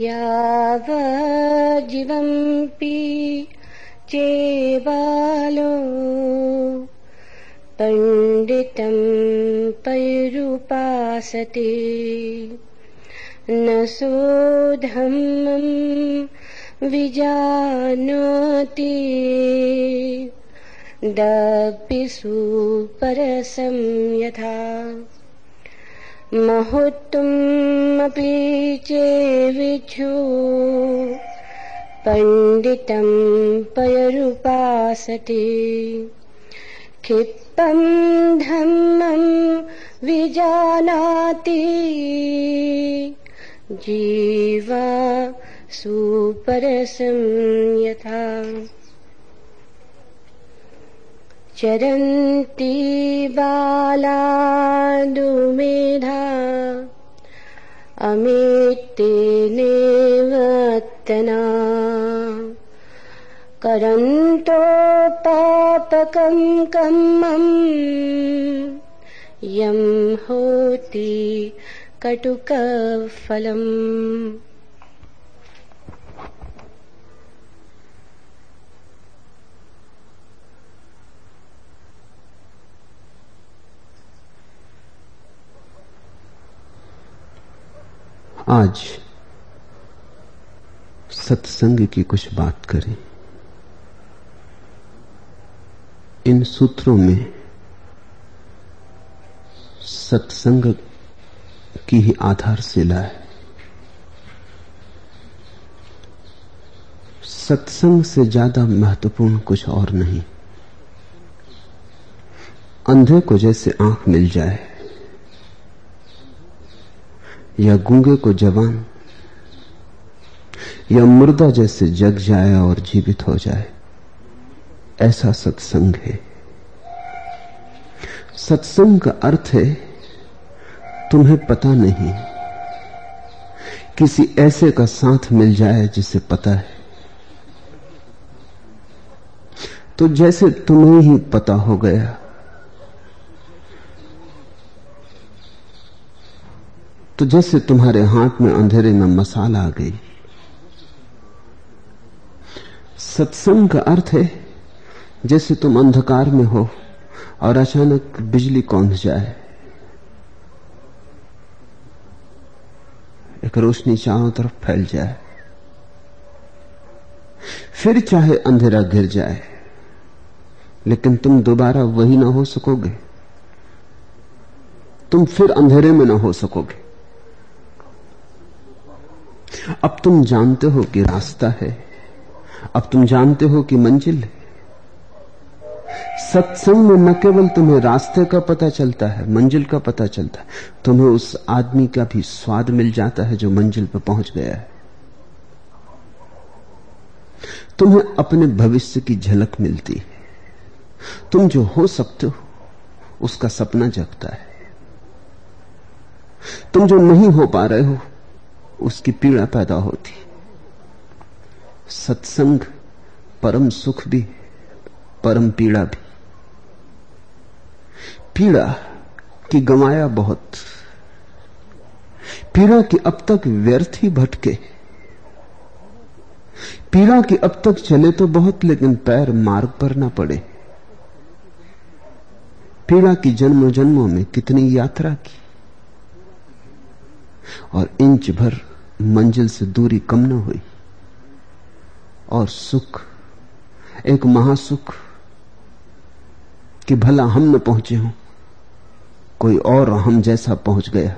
यावज्जीवन्ति चेबालो पंडितं परुपासते न सो धम्मं विजानोति दपिसु परसं यथा महोत्तममपि चेविचु पंडितं पयरुपासते क्षिप्तं धम्मं विजानाति जीवा सुपरसं यथा चरन्ति बाला दुमेधा अमितेनेव तना करन्तो पापकं कम्मं यं होति कटुकफलम्। आज सत्संग की कुछ बात करें। इन सूत्रों में सत्संग की ही आधारशिला है। सत्संग से ज्यादा महत्वपूर्ण कुछ और नहीं। अंधे को जैसे आंख मिल जाए या गूंगे को जवान या मुर्दा जैसे जग जाए और जीवित हो जाए, ऐसा सत्संग है। सत्संग का अर्थ है तुम्हें पता नहीं, किसी ऐसे का साथ मिल जाए जिसे पता है, तो जैसे तुम्हें ही पता हो गया, तो जैसे तुम्हारे हाथ में अंधेरे में मसाला आ गई। सत्संग का अर्थ है जैसे तुम अंधकार में हो और अचानक बिजली कौंध जाए, एक रोशनी चारों तरफ फैल जाए, फिर चाहे अंधेरा घिर जाए, लेकिन तुम दोबारा वही ना हो सकोगे, तुम फिर अंधेरे में ना हो सकोगे। अब तुम जानते हो कि रास्ता है, अब तुम जानते हो कि मंजिल है। सत्संग में न केवल तुम्हें रास्ते का पता चलता है, मंजिल का पता चलता है, तुम्हें उस आदमी का भी स्वाद मिल जाता है जो मंजिल पर पहुंच गया है। तुम्हें अपने भविष्य की झलक मिलती है, तुम जो हो सकते हो उसका सपना जगता है, तुम जो नहीं हो पा रहे हो उसकी पीड़ा पैदा होती। सत्संग परम सुख भी, परम पीड़ा भी। पीड़ा की गंवाया बहुत, पीड़ा की अब तक व्यर्थ ही भटके, पीड़ा की अब तक चले तो बहुत लेकिन पैर मार्ग पर ना पड़े। पीड़ा की जन्मों जन्मों में कितनी यात्रा की और इंच भर मंजिल से दूरी कम न हुई। और सुख, एक महासुख कि भला हम न पहुंचे हों, कोई और हम जैसा पहुंच गया,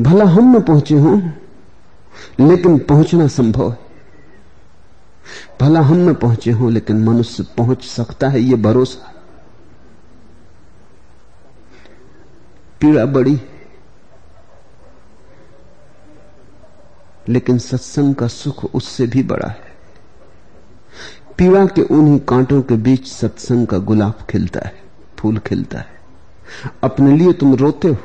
भला हम न पहुंचे हों लेकिन पहुंचना संभव है, भला हम न पहुंचे हों लेकिन मनुष्य पहुंच सकता है, यह भरोसा। पीड़ा बड़ी, लेकिन सत्संग का सुख उससे भी बड़ा है। पीड़ा के उन्हीं कांटों के बीच सत्संग का गुलाब खिलता है, फूल खिलता है। अपने लिए तुम रोते हो,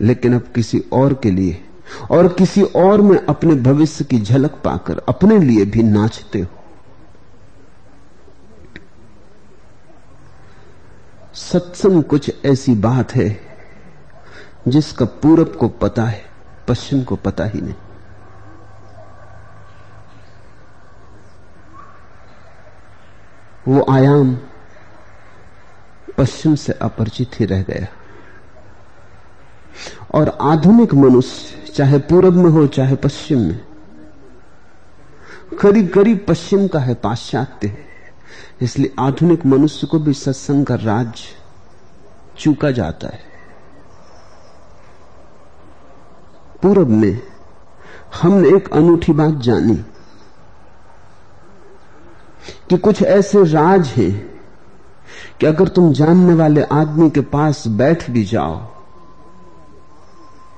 लेकिन अब किसी और के लिए और किसी और में अपने भविष्य की झलक पाकर अपने लिए भी नाचते हो। सत्संग कुछ ऐसी बात है जिसका पूरब को पता है, पश्चिम को पता ही नहीं। वो आयाम पश्चिम से अपरिचित ही रह गया। और आधुनिक मनुष्य चाहे पूरब में हो चाहे पश्चिम में, करीब करीब पश्चिम का है पाश्चात्य है। इसलिए आधुनिक मनुष्य को भी सत्संग का राज चूका जाता है। पूरब में हमने एक अनूठी बात जानी कि कुछ ऐसे राज हैं कि अगर तुम जानने वाले आदमी के पास बैठ भी जाओ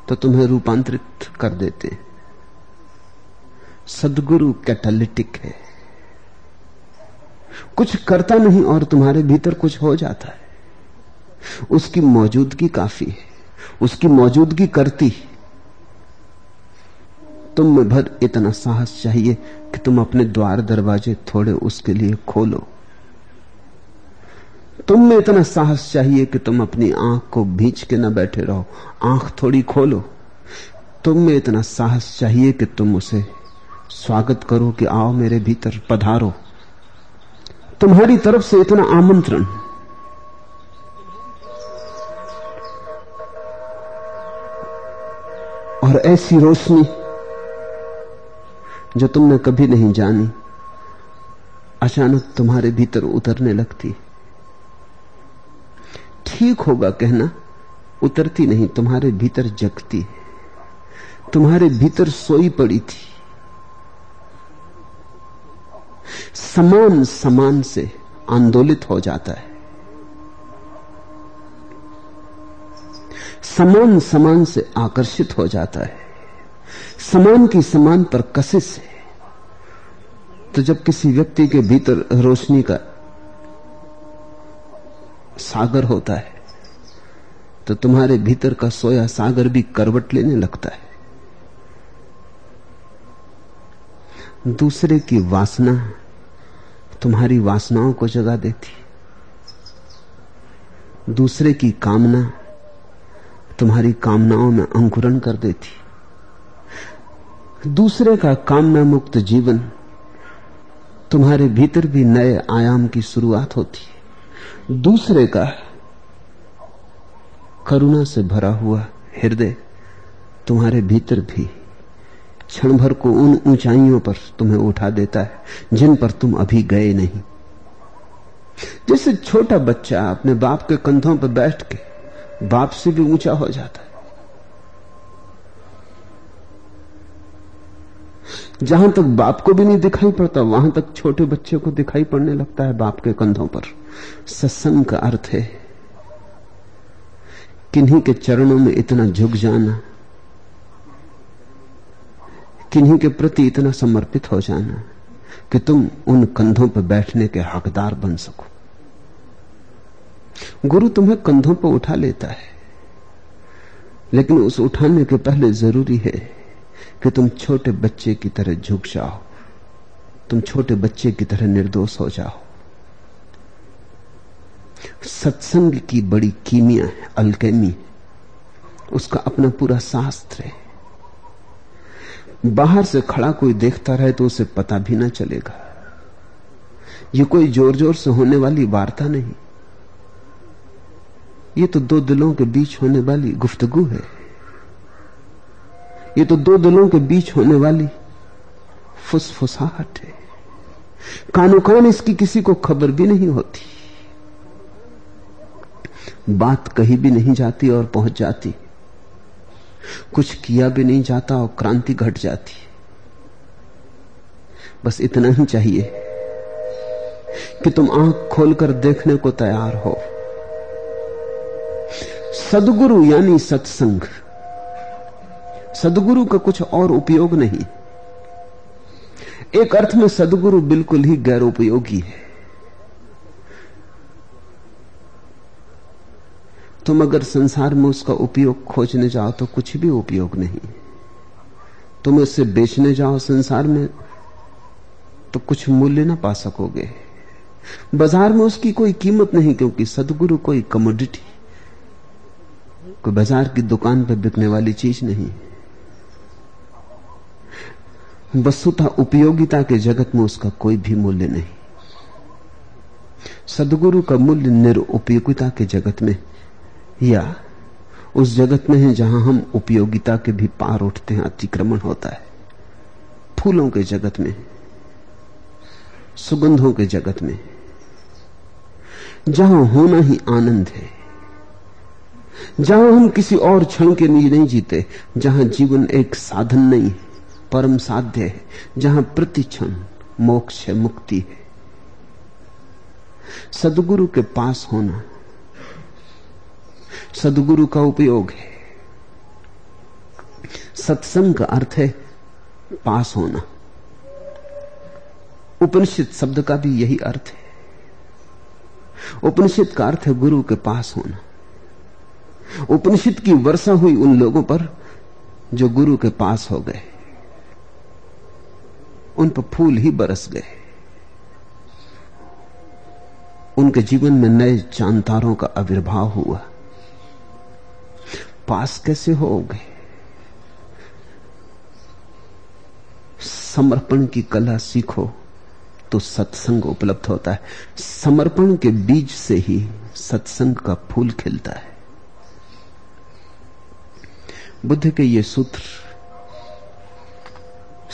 तो तुम्हें रूपांतरित कर देते। सदगुरु कैटालिटिक है, कुछ करता नहीं और तुम्हारे भीतर कुछ हो जाता है। उसकी मौजूदगी काफी है, उसकी मौजूदगी करती है। तुम में भर इतना साहस चाहिए कि तुम अपने द्वार दरवाजे थोड़े उसके लिए खोलो। तुम में इतना साहस चाहिए कि तुम अपनी आंख को भींच के न बैठे रहो, आंख थोड़ी खोलो। तुम में इतना साहस चाहिए कि तुम उसे स्वागत करो कि आओ मेरे भीतर पधारो। तुम्हारी तरफ से इतना आमंत्रण। और ऐसी रोशनी जो तुमने कभी नहीं जानी अचानक तुम्हारे भीतर उतरने लगती। ठीक होगा कहना, उतरती नहीं, तुम्हारे भीतर जगती, तुम्हारे भीतर सोई पड़ी थी। समान समान से आंदोलित हो जाता है, समान समान से आकर्षित हो जाता है, समान की समान पर कशिश है। तो जब किसी व्यक्ति के भीतर रोशनी का सागर होता है तो तुम्हारे भीतर का सोया सागर भी करवट लेने लगता है। दूसरे की वासना तुम्हारी वासनाओं को जगा देती, दूसरे की कामना तुम्हारी कामनाओं में अंकुरण कर देती, दूसरे का कामना मुक्त जीवन तुम्हारे भीतर भी नए आयाम की शुरुआत होती। दूसरे का करुणा से भरा हुआ हृदय तुम्हारे भीतर भी क्षण भर को उन ऊंचाइयों पर तुम्हें उठा देता है जिन पर तुम अभी गए नहीं। जैसे छोटा बच्चा अपने बाप के कंधों पर बैठ के बाप से भी ऊंचा हो जाता है। जहां तक बाप को भी नहीं दिखाई पड़ता वहां तक छोटे बच्चे को दिखाई पड़ने लगता है बाप के कंधों पर। सत्संग का अर्थ है किन्हीं के चरणों में इतना झुक जाना, किन्हीं के प्रति इतना समर्पित हो जाना कि तुम उन कंधों पर बैठने के हकदार बन सको। गुरु तुम्हें कंधों पर उठा लेता है, लेकिन उस उठाने के पहले जरूरी है कि तुम छोटे बच्चे की तरह झुक जाओ, तुम छोटे बच्चे की तरह निर्दोष हो जाओ। सत्संग की बड़ी कीमिया है, अल्केमी, उसका अपना पूरा शास्त्र है। बाहर से खड़ा कोई देखता रहे तो उसे पता भी ना चलेगा। यह कोई जोर जोर से होने वाली वार्ता नहीं, यह तो दो दिलों के बीच होने वाली गुफ्तगू है, यह तो दो दिलों के बीच होने वाली फुसफुसाहट है। कानो कान इसकी किसी को खबर भी नहीं होती, बात कही भी नहीं जाती और पहुंच जाती, कुछ किया भी नहीं जाता और क्रांति घट जाती। बस इतना ही चाहिए कि तुम आंख खोलकर देखने को तैयार हो। सदगुरु यानी सत्संग, सदगुरु का कुछ और उपयोग नहीं। एक अर्थ में सदगुरु बिल्कुल ही गैर उपयोगी है। तुम अगर संसार में उसका उपयोग खोजने जाओ तो कुछ भी उपयोग नहीं। तुम उसे बेचने जाओ संसार में तो कुछ मूल्य ना पा सकोगे। बाजार में उसकी कोई कीमत नहीं, क्योंकि सदगुरु कोई कमोडिटी, कोई बाजार की दुकान पर बिकने वाली चीज नहीं। वस्तुतः उपयोगिता के जगत में उसका कोई भी मूल्य नहीं। सदगुरु का मूल्य निरुपयोगिता के जगत में या उस जगत में है जहां हम उपयोगिता के भी पार उठते हैं, अतिक्रमण होता है। फूलों के जगत में, सुगंधों के जगत में, जहां होना ही आनंद है, जहां हम किसी और क्षण के लिए नहीं जीते, जहां जीवन एक साधन नहीं परम साध्य है, जहां प्रति क्षण मोक्ष है, मुक्ति है। सदगुरु के पास होना सदगुरु का उपयोग है। सत्संग का अर्थ है पास होना। उपनिषद शब्द का भी यही अर्थ है। उपनिषद का अर्थ है गुरु के पास होना। उपनिषद की वर्षा हुई उन लोगों पर जो गुरु के पास हो गए, उन पर फूल ही बरस गए, उनके जीवन में नए चांतारों का आविर्भाव हुआ। पास कैसे हो गए? समर्पण की कला सीखो तो सत्संग उपलब्ध होता है। समर्पण के बीज से ही सत्संग का फूल खिलता है। बुद्ध के ये सूत्र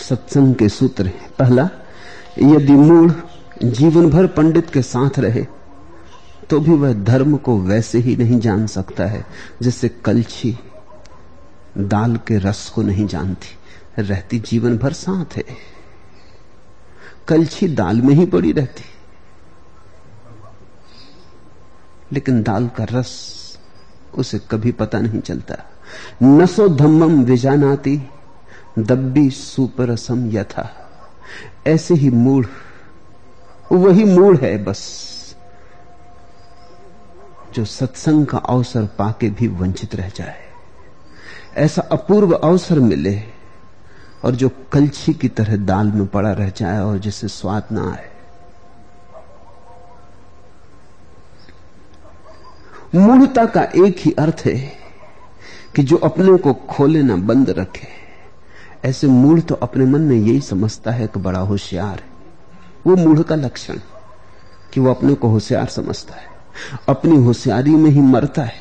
सत्संग के सूत्र हैं। पहला, यदि मूढ़ जीवन भर पंडित के साथ रहे तो भी वह धर्म को वैसे ही नहीं जान सकता है जैसे कलछी दाल के रस को नहीं जानती। रहती जीवन भर साथ है, कलछी दाल में ही पड़ी रहती, लेकिन दाल का रस उसे कभी पता नहीं चलता। नसो धम्मम विजानाति दब्बी सुपरसम यथा। ऐसे ही मूढ़ वही मूढ़ है बस, जो सत्संग का अवसर पाके भी वंचित रह जाए। ऐसा अपूर्व अवसर मिले और जो कलछी की तरह दाल में पड़ा रह जाए और जिसे स्वाद ना आए। मूढ़ता का एक ही अर्थ है कि जो अपने को खोले ना, बंद रखे। ऐसे मूढ़ तो अपने मन में यही समझता है कि बड़ा होशियार है। वो मूढ़ का लक्षण कि वो अपने को होशियार समझता है, अपनी होशियारी में ही मरता है,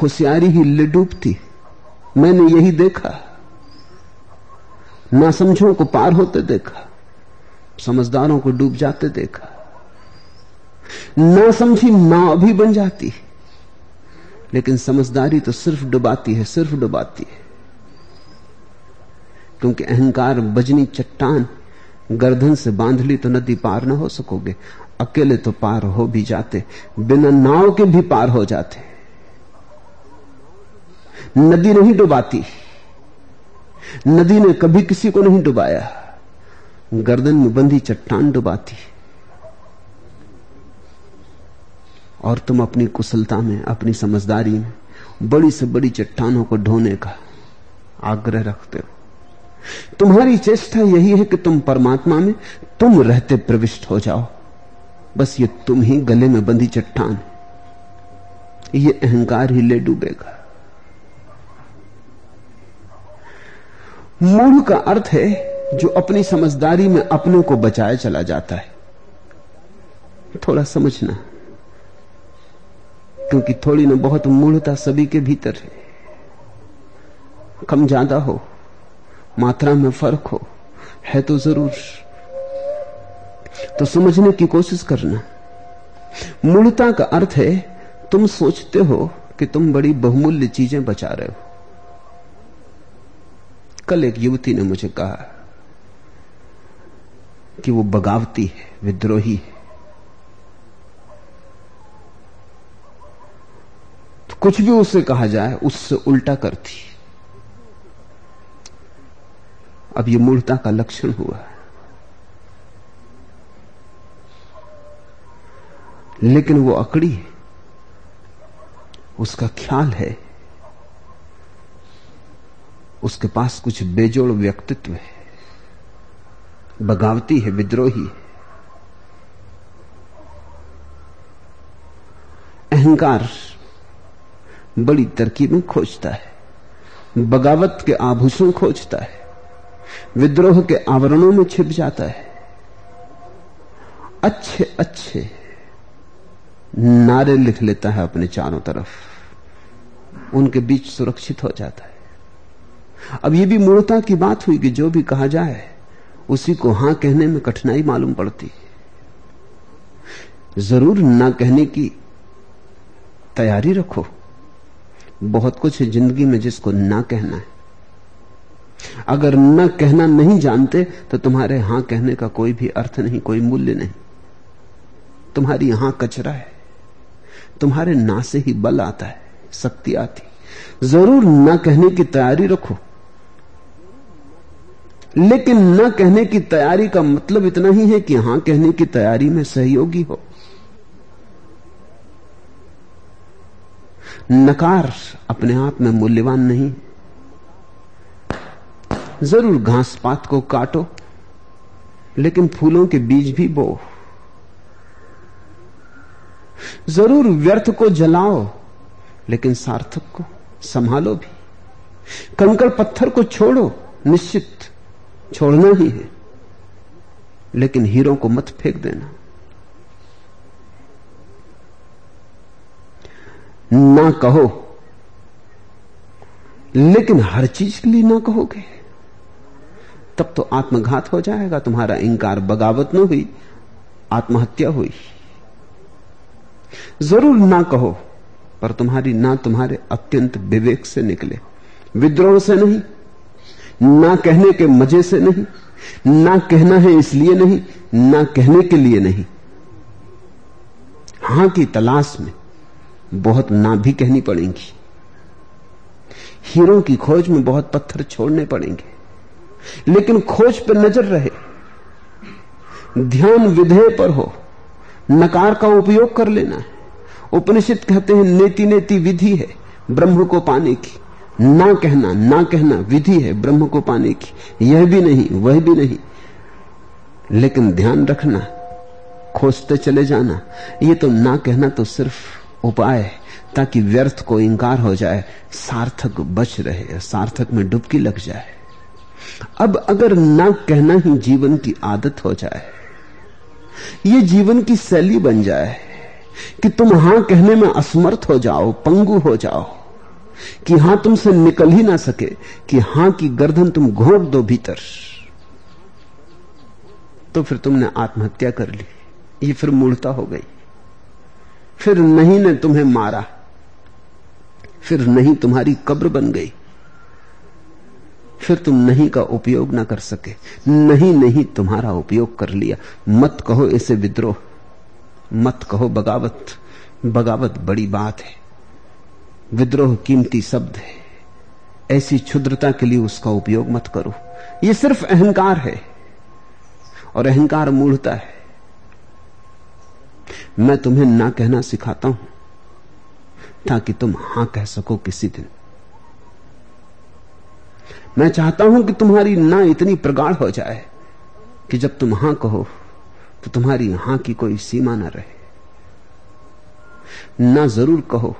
होशियारी ही ले डूबती। मैंने यही देखा, ना समझों को पार होते देखा, समझदारों को डूब जाते देखा। ना समझी मां भी बन जाती, लेकिन समझदारी तो सिर्फ डुबाती है, सिर्फ डुबाती है। क्योंकि अहंकार बजनी चट्टान, गर्दन से बांध ली तो नदी पार ना हो सकोगे। अकेले तो पार हो भी जाते, बिना नाव के भी पार हो जाते। नदी नहीं डुबाती, नदी ने कभी किसी को नहीं डुबाया। गर्दन में बंधी चट्टान डुबाती। और तुम अपनी कुशलता में, अपनी समझदारी में बड़ी से बड़ी चट्टानों को ढोने का आग्रह रखते हो। तुम्हारी चेष्टा यही है कि तुम परमात्मा में तुम रहते प्रविष्ट हो जाओ। बस ये तुम ही गले में बंधी चट्टान है, ये अहंकार ही ले डूबेगा। मूढ़ का अर्थ है जो अपनी समझदारी में अपनों को बचाए चला जाता है। थोड़ा समझना, क्योंकि थोड़ी ना बहुत मूढ़ता सभी के भीतर है। कम ज्यादा हो, मात्रा में फर्क हो, है तो जरूर। तो समझने की कोशिश करना। मूलता का अर्थ है तुम सोचते हो कि तुम बड़ी बहुमूल्य चीजें बचा रहे हो। कल एक युवती ने मुझे कहा कि वो बगावती है, विद्रोही है। तो कुछ भी उससे कहा जाए उससे उल्टा करती। अब ये मूलता का लक्षण हुआ। लेकिन वो अकड़ी है, उसका ख्याल है, उसके पास कुछ बेजोड़ व्यक्तित्व है, बगावती है, विद्रोही है। अहंकार बड़ी तरकीबें खोजता है, बगावत के आभूषण खोजता है, विद्रोह के आवरणों में छिप जाता है। अच्छे अच्छे नारे लिख लेता है अपने चारों तरफ, उनके बीच सुरक्षित हो जाता है। अब यह भी मूर्खता की बात हुई कि जो भी कहा जाए उसी को हां कहने में कठिनाई मालूम पड़ती है। जरूर ना कहने की तैयारी रखो, बहुत कुछ है जिंदगी में जिसको ना कहना है। अगर ना कहना नहीं जानते तो तुम्हारे हां कहने का कोई भी अर्थ नहीं, कोई मूल्य नहीं। तुम्हारी हां कचरा है, तुम्हारे ना से ही बल आता है, शक्ति आती। जरूर ना कहने की तैयारी रखो, लेकिन ना कहने की तैयारी का मतलब इतना ही है कि हां कहने की तैयारी में सहयोगी हो। नकार अपने आप में मूल्यवान नहीं। जरूर घास पात को काटो, लेकिन फूलों के बीज भी बो। जरूर व्यर्थ को जलाओ, लेकिन सार्थक को संभालो भी। कंकड़ पत्थर को छोड़ो, निश्चित छोड़ना ही है, लेकिन हीरों को मत फेंक देना। ना कहो, लेकिन हर चीज के लिए ना कहोगे तब तो आत्मघात हो जाएगा। तुम्हारा इंकार बगावत न हुई, आत्महत्या हुई। जरूर ना कहो, पर तुम्हारी ना तुम्हारे अत्यंत विवेक से निकले, विद्रोह से नहीं। ना कहने के मजे से नहीं, ना कहना है इसलिए नहीं, ना कहने के लिए नहीं। हां की तलाश में बहुत ना भी कहनी पड़ेंगी। हीरों की खोज में बहुत पत्थर छोड़ने पड़ेंगे, लेकिन खोज पर नजर रहे, ध्यान विधेय पर हो। नकार का उपयोग कर लेना है। उपनिषद कहते हैं नेति नेति विधि है ब्रह्म को पाने की। ना कहना विधि है ब्रह्म को पाने की। यह भी नहीं, वह भी नहीं, लेकिन ध्यान रखना, खोजते चले जाना। ये तो ना कहना तो सिर्फ उपाय है ताकि व्यर्थ को इंकार हो जाए, सार्थक बच रहे, सार्थक में डुबकी लग जाए। अब अगर ना कहना ही जीवन की आदत हो जाए, ये जीवन की शैली बन जाए कि तुम हां कहने में असमर्थ हो जाओ, पंगु हो जाओ, कि हां तुमसे निकल ही ना सके, कि हां की गर्दन तुम घोंप दो भीतर, तो फिर तुमने आत्महत्या कर ली। ये फिर मूर्खता हो गई। फिर नहीं ने तुम्हें मारा, फिर नहीं तुम्हारी कब्र बन गई, फिर तुम नहीं का उपयोग ना कर सके। नहीं तुम्हारा उपयोग कर लिया। मत कहो इसे विद्रोह, मत कहो बगावत। बगावत बड़ी बात है, विद्रोह कीमती शब्द है। ऐसी क्षुद्रता के लिए उसका उपयोग मत करो। यह सिर्फ अहंकार है, और अहंकार मूढ़ता है। मैं तुम्हें ना कहना सिखाता हूं ताकि तुम हां कह सको किसी दिन। मैं चाहता हूं कि तुम्हारी ना इतनी प्रगाढ़ हो जाए कि जब तुम हां कहो तो तुम्हारी हां की कोई सीमा ना रहे। ना जरूर कहो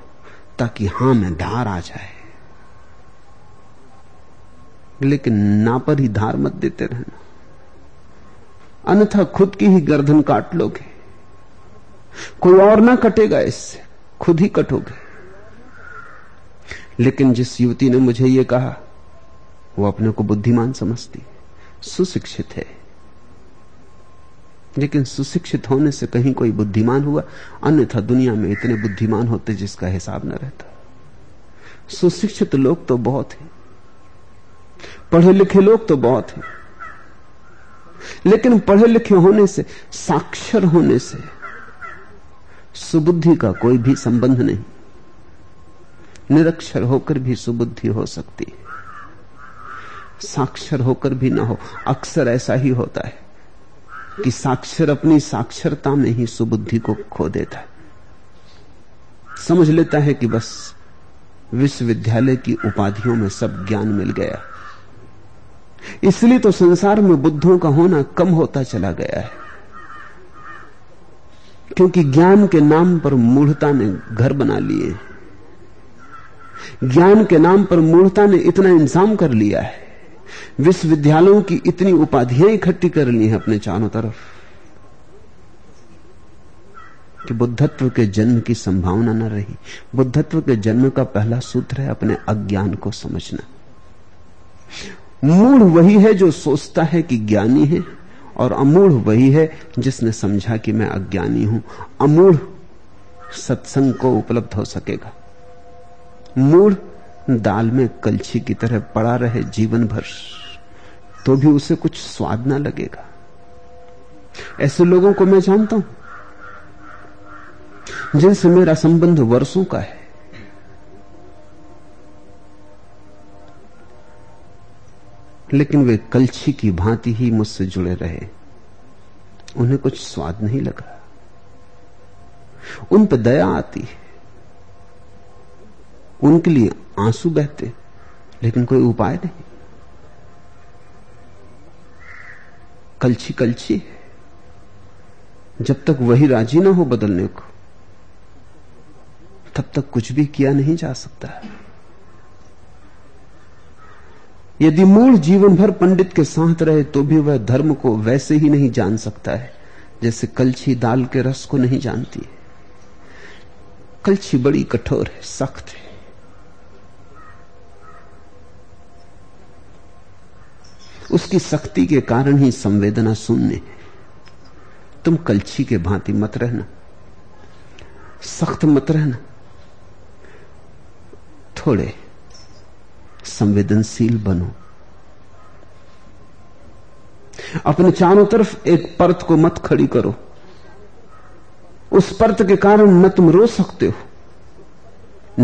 ताकि हां में धार आ जाए, लेकिन ना पर ही धार मत देते रहना, अन्यथा खुद की ही गर्दन काट लोगे। कोई और ना कटेगा इससे, खुद ही कटोगे। लेकिन जिस युवती ने मुझे यह कहा, वो अपने को बुद्धिमान समझती, सुशिक्षित है। लेकिन सुशिक्षित होने से कहीं कोई बुद्धिमान हुआ, अन्यथा दुनिया में इतने बुद्धिमान होते जिसका हिसाब न रहता। सुशिक्षित लोग तो बहुत हैं, पढ़े लिखे लोग तो बहुत हैं, लेकिन पढ़े लिखे होने से, साक्षर होने से सुबुद्धि का कोई भी संबंध नहीं। निरक्षर होकर भी सुबुद्धि हो सकती है, साक्षर होकर भी ना हो। अक्सर ऐसा ही होता है कि साक्षर अपनी साक्षरता में ही सुबुद्धि को खो देता है। समझ लेता है कि बस विश्वविद्यालय की उपाधियों में सब ज्ञान मिल गया। इसलिए तो संसार में बुद्धों का होना कम होता चला गया है, क्योंकि ज्ञान के नाम पर मूढ़ता ने घर बना लिए। ज्ञान के नाम पर मूढ़ता ने इतना इंतजाम कर लिया है विश्वविद्यालयों की इतनी उपाधियां इकट्ठी कर ली हैं अपने चारों तरफ कि बुद्धत्व के जन्म की संभावना न रही। बुद्धत्व के जन्म का पहला सूत्र है अपने अज्ञान को समझना। मूढ़ वही है जो सोचता है कि ज्ञानी है और अमूढ़ वही है जिसने समझा कि मैं अज्ञानी हूं। अमूढ़ सत्संग को उपलब्ध हो सकेगा, मूढ़ दाल में कलछी की तरह पड़ा रहे जीवन भर तो भी उसे कुछ स्वाद ना लगेगा। ऐसे लोगों को मैं जानता हूं जिनसे मेरा संबंध वर्षों का है। लेकिन वे कलछी की भांति ही मुझसे जुड़े रहे, उन्हें कुछ स्वाद नहीं लगा। उन पर दया आती है, उनके लिए आंसू बहते, लेकिन कोई उपाय नहीं। कलछी कलछी है, जब तक वही राजी ना हो बदलने को तब तक कुछ भी किया नहीं जा सकता है। यदि मूल जीवन भर पंडित के साथ रहे तो भी वह धर्म को वैसे ही नहीं जान सकता है जैसे कलछी दाल के रस को नहीं जानती है। कलछी बड़ी कठोर है, सख्त है। उसकी सख्ती के कारण ही संवेदना शून्य है। तुम कलछी के भांति मत रहना, सख्त मत रहना, थोड़े संवेदनशील बनो। अपने चारों तरफ एक परत को मत खड़ी करो। उस परत के कारण न तुम रो सकते हो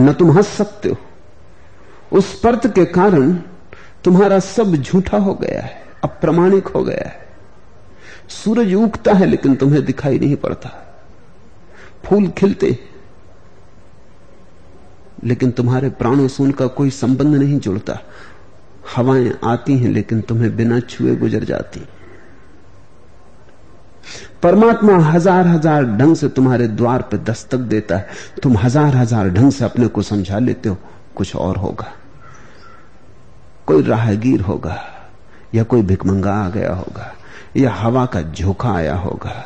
न तुम हंस सकते हो। उस परत के कारण तुम्हारा सब झूठा हो गया है, अप्रमाणिक हो गया है। सूरज उगता है लेकिन तुम्हें दिखाई नहीं पड़ता, फूल खिलते लेकिन तुम्हारे प्राणों से उनका कोई संबंध नहीं जुड़ता। हवाएं आती हैं लेकिन तुम्हें बिना छुए गुजर जाती। परमात्मा हजार हजार ढंग से तुम्हारे द्वार पर दस्तक देता है, तुम हजार हजार ढंग से अपने को समझा लेते हो। कुछ और होगा, कोई राहगीर होगा या कोई भिकमंगा आ गया होगा या हवा का झोंका आया होगा।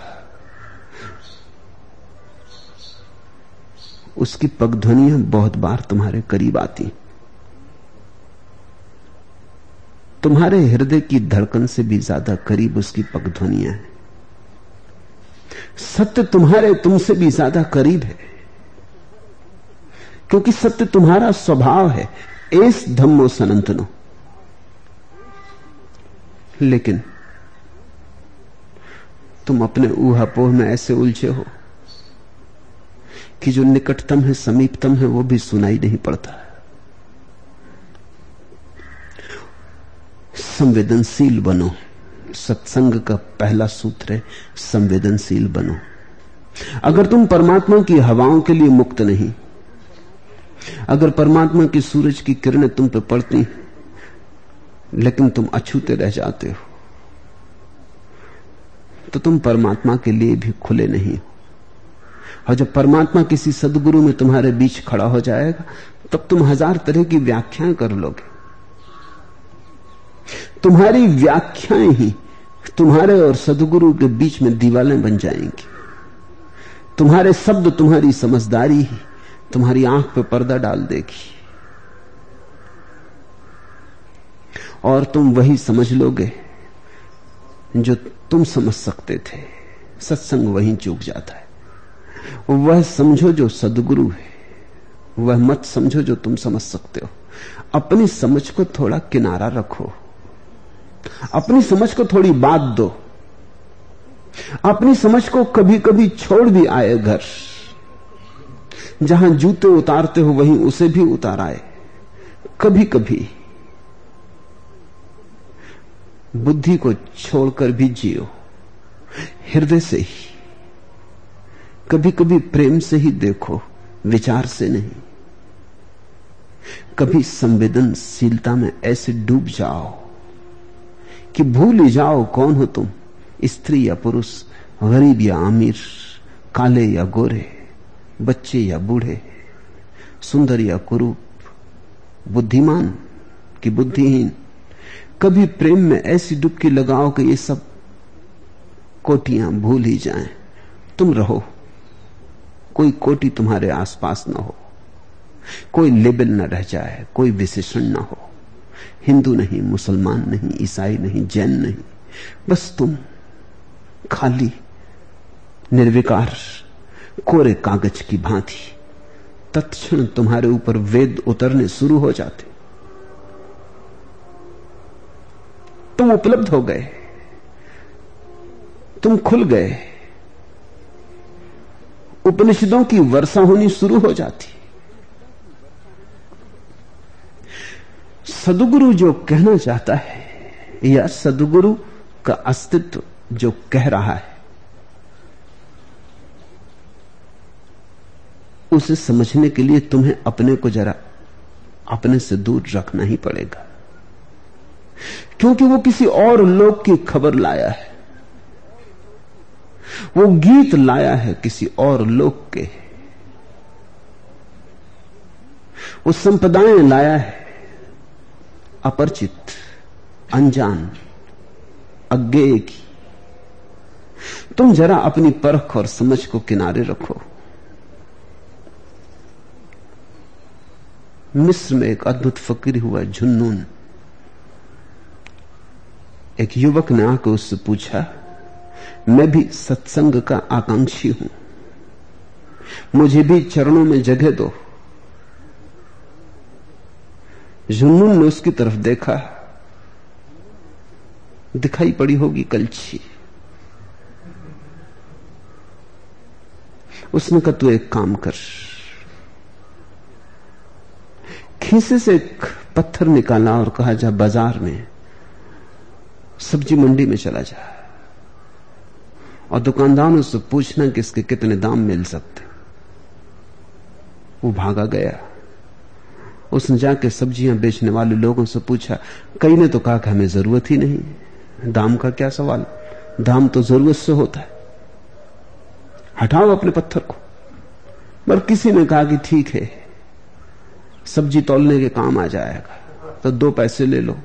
उसकी पगध्वनियां बहुत बार तुम्हारे करीब आती, तुम्हारे हृदय की धड़कन से भी ज्यादा करीब उसकी पगध्वनियां है। सत्य तुम्हारे तुमसे भी ज्यादा करीब है क्योंकि सत्य तुम्हारा स्वभाव है, एस धम्मो सनातनो। लेकिन तुम अपने ऊहापोह में ऐसे उलझे हो कि जो निकटतम है, समीपतम है, वो भी सुनाई नहीं पड़ता। संवेदनशील बनो। सत्संग का पहला सूत्र है संवेदनशील बनो। अगर तुम परमात्मा की हवाओं के लिए मुक्त नहीं, अगर परमात्मा की सूरज की किरणें तुम पर पड़ती लेकिन तुम अछूते रह जाते हो तो तुम परमात्मा के लिए भी खुले नहीं हो। और जब परमात्मा किसी सदगुरु में तुम्हारे बीच खड़ा हो जाएगा तब तुम हजार तरह की व्याख्याएं कर लोगे। तुम्हारी व्याख्याएं ही तुम्हारे और सदगुरु के बीच में दीवालें बन जाएंगी। तुम्हारे शब्द, तुम्हारी समझदारी ही तुम्हारी आंख पर पर्दा डाल देगी और तुम वही समझ लोगे जो तुम समझ सकते थे। सत्संग वहीं चूक जाता है। वह समझो जो सदगुरु है, वह मत समझो जो तुम समझ सकते हो। अपनी समझ को थोड़ा किनारा रखो, अपनी समझ को थोड़ी बात दो, अपनी समझ को कभी कभी छोड़ भी आए घर। जहां जूते उतारते हो वहीं उसे भी उतार आए। कभी कभी बुद्धि को छोड़कर भी जियो, हृदय से ही, कभी कभी प्रेम से ही देखो, विचार से नहीं। कभी संवेदनशीलता में ऐसे डूब जाओ कि भूल ही जाओ कौन हो तुम, स्त्री या पुरुष, गरीब या अमीर, काले या गोरे, बच्चे या बूढ़े, सुंदर या कुरूप, बुद्धिमान कि बुद्धिहीन, कभी प्रेम में ऐसी डुबकी लगाओ कि ये सब कोटियां भूल ही जाएं। तुम रहो, कोई कोटि तुम्हारे आसपास ना हो, कोई लेबल ना रह जाए, कोई विशेषण ना हो, हिंदू नहीं, मुसलमान नहीं, ईसाई नहीं, जैन नहीं, बस तुम खाली निर्विकार कोरे कागज की भांति। तत्क्षण तुम्हारे ऊपर वेद उतरने शुरू हो जाते। तुम उपलब्ध हो गए, तुम खुल गए, उपनिषदों की वर्षा होनी शुरू हो जाती। सदगुरु जो कहना चाहता है या सदगुरु का अस्तित्व जो कह रहा है उसे समझने के लिए तुम्हें अपने को जरा अपने से दूर रखना ही पड़ेगा, क्योंकि वो किसी और लोक की खबर लाया है, वो गीत लाया है किसी और लोक के, वो संपदाएं लाया है अपरिचित, अनजान, अज्ञेय की। तुम जरा अपनी परख और समझ को किनारे रखो। मिस्र में एक अद्भुत फकीर हुआ जुन्नून। एक युवक ने आकर उससे पूछा, मैं भी सत्संग का आकांक्षी हूं, मुझे भी चरणों में जगह दो। जुन्नून ने उसकी तरफ देखा, दिखाई पड़ी होगी कलछी। उसने कहा, तू एक काम कर। खीसे से एक पत्थर निकाला और कहा, जा बाजार में, सब्जी मंडी में चला जा और दुकानदारों से पूछना कि इसके कितने दाम मिल सकते। वो भागा गया। उसने जाके सब्जियां बेचने वाले लोगों से पूछा। कई ने तो कहा कि हमें जरूरत ही नहीं, दाम का क्या सवाल, दाम तो जरूरत से होता है, हटाओ अपने पत्थर को। पर किसी ने कहा कि ठीक है, सब्जी तौलने के काम आ जाएगा, तो 2 पैसे ले लो,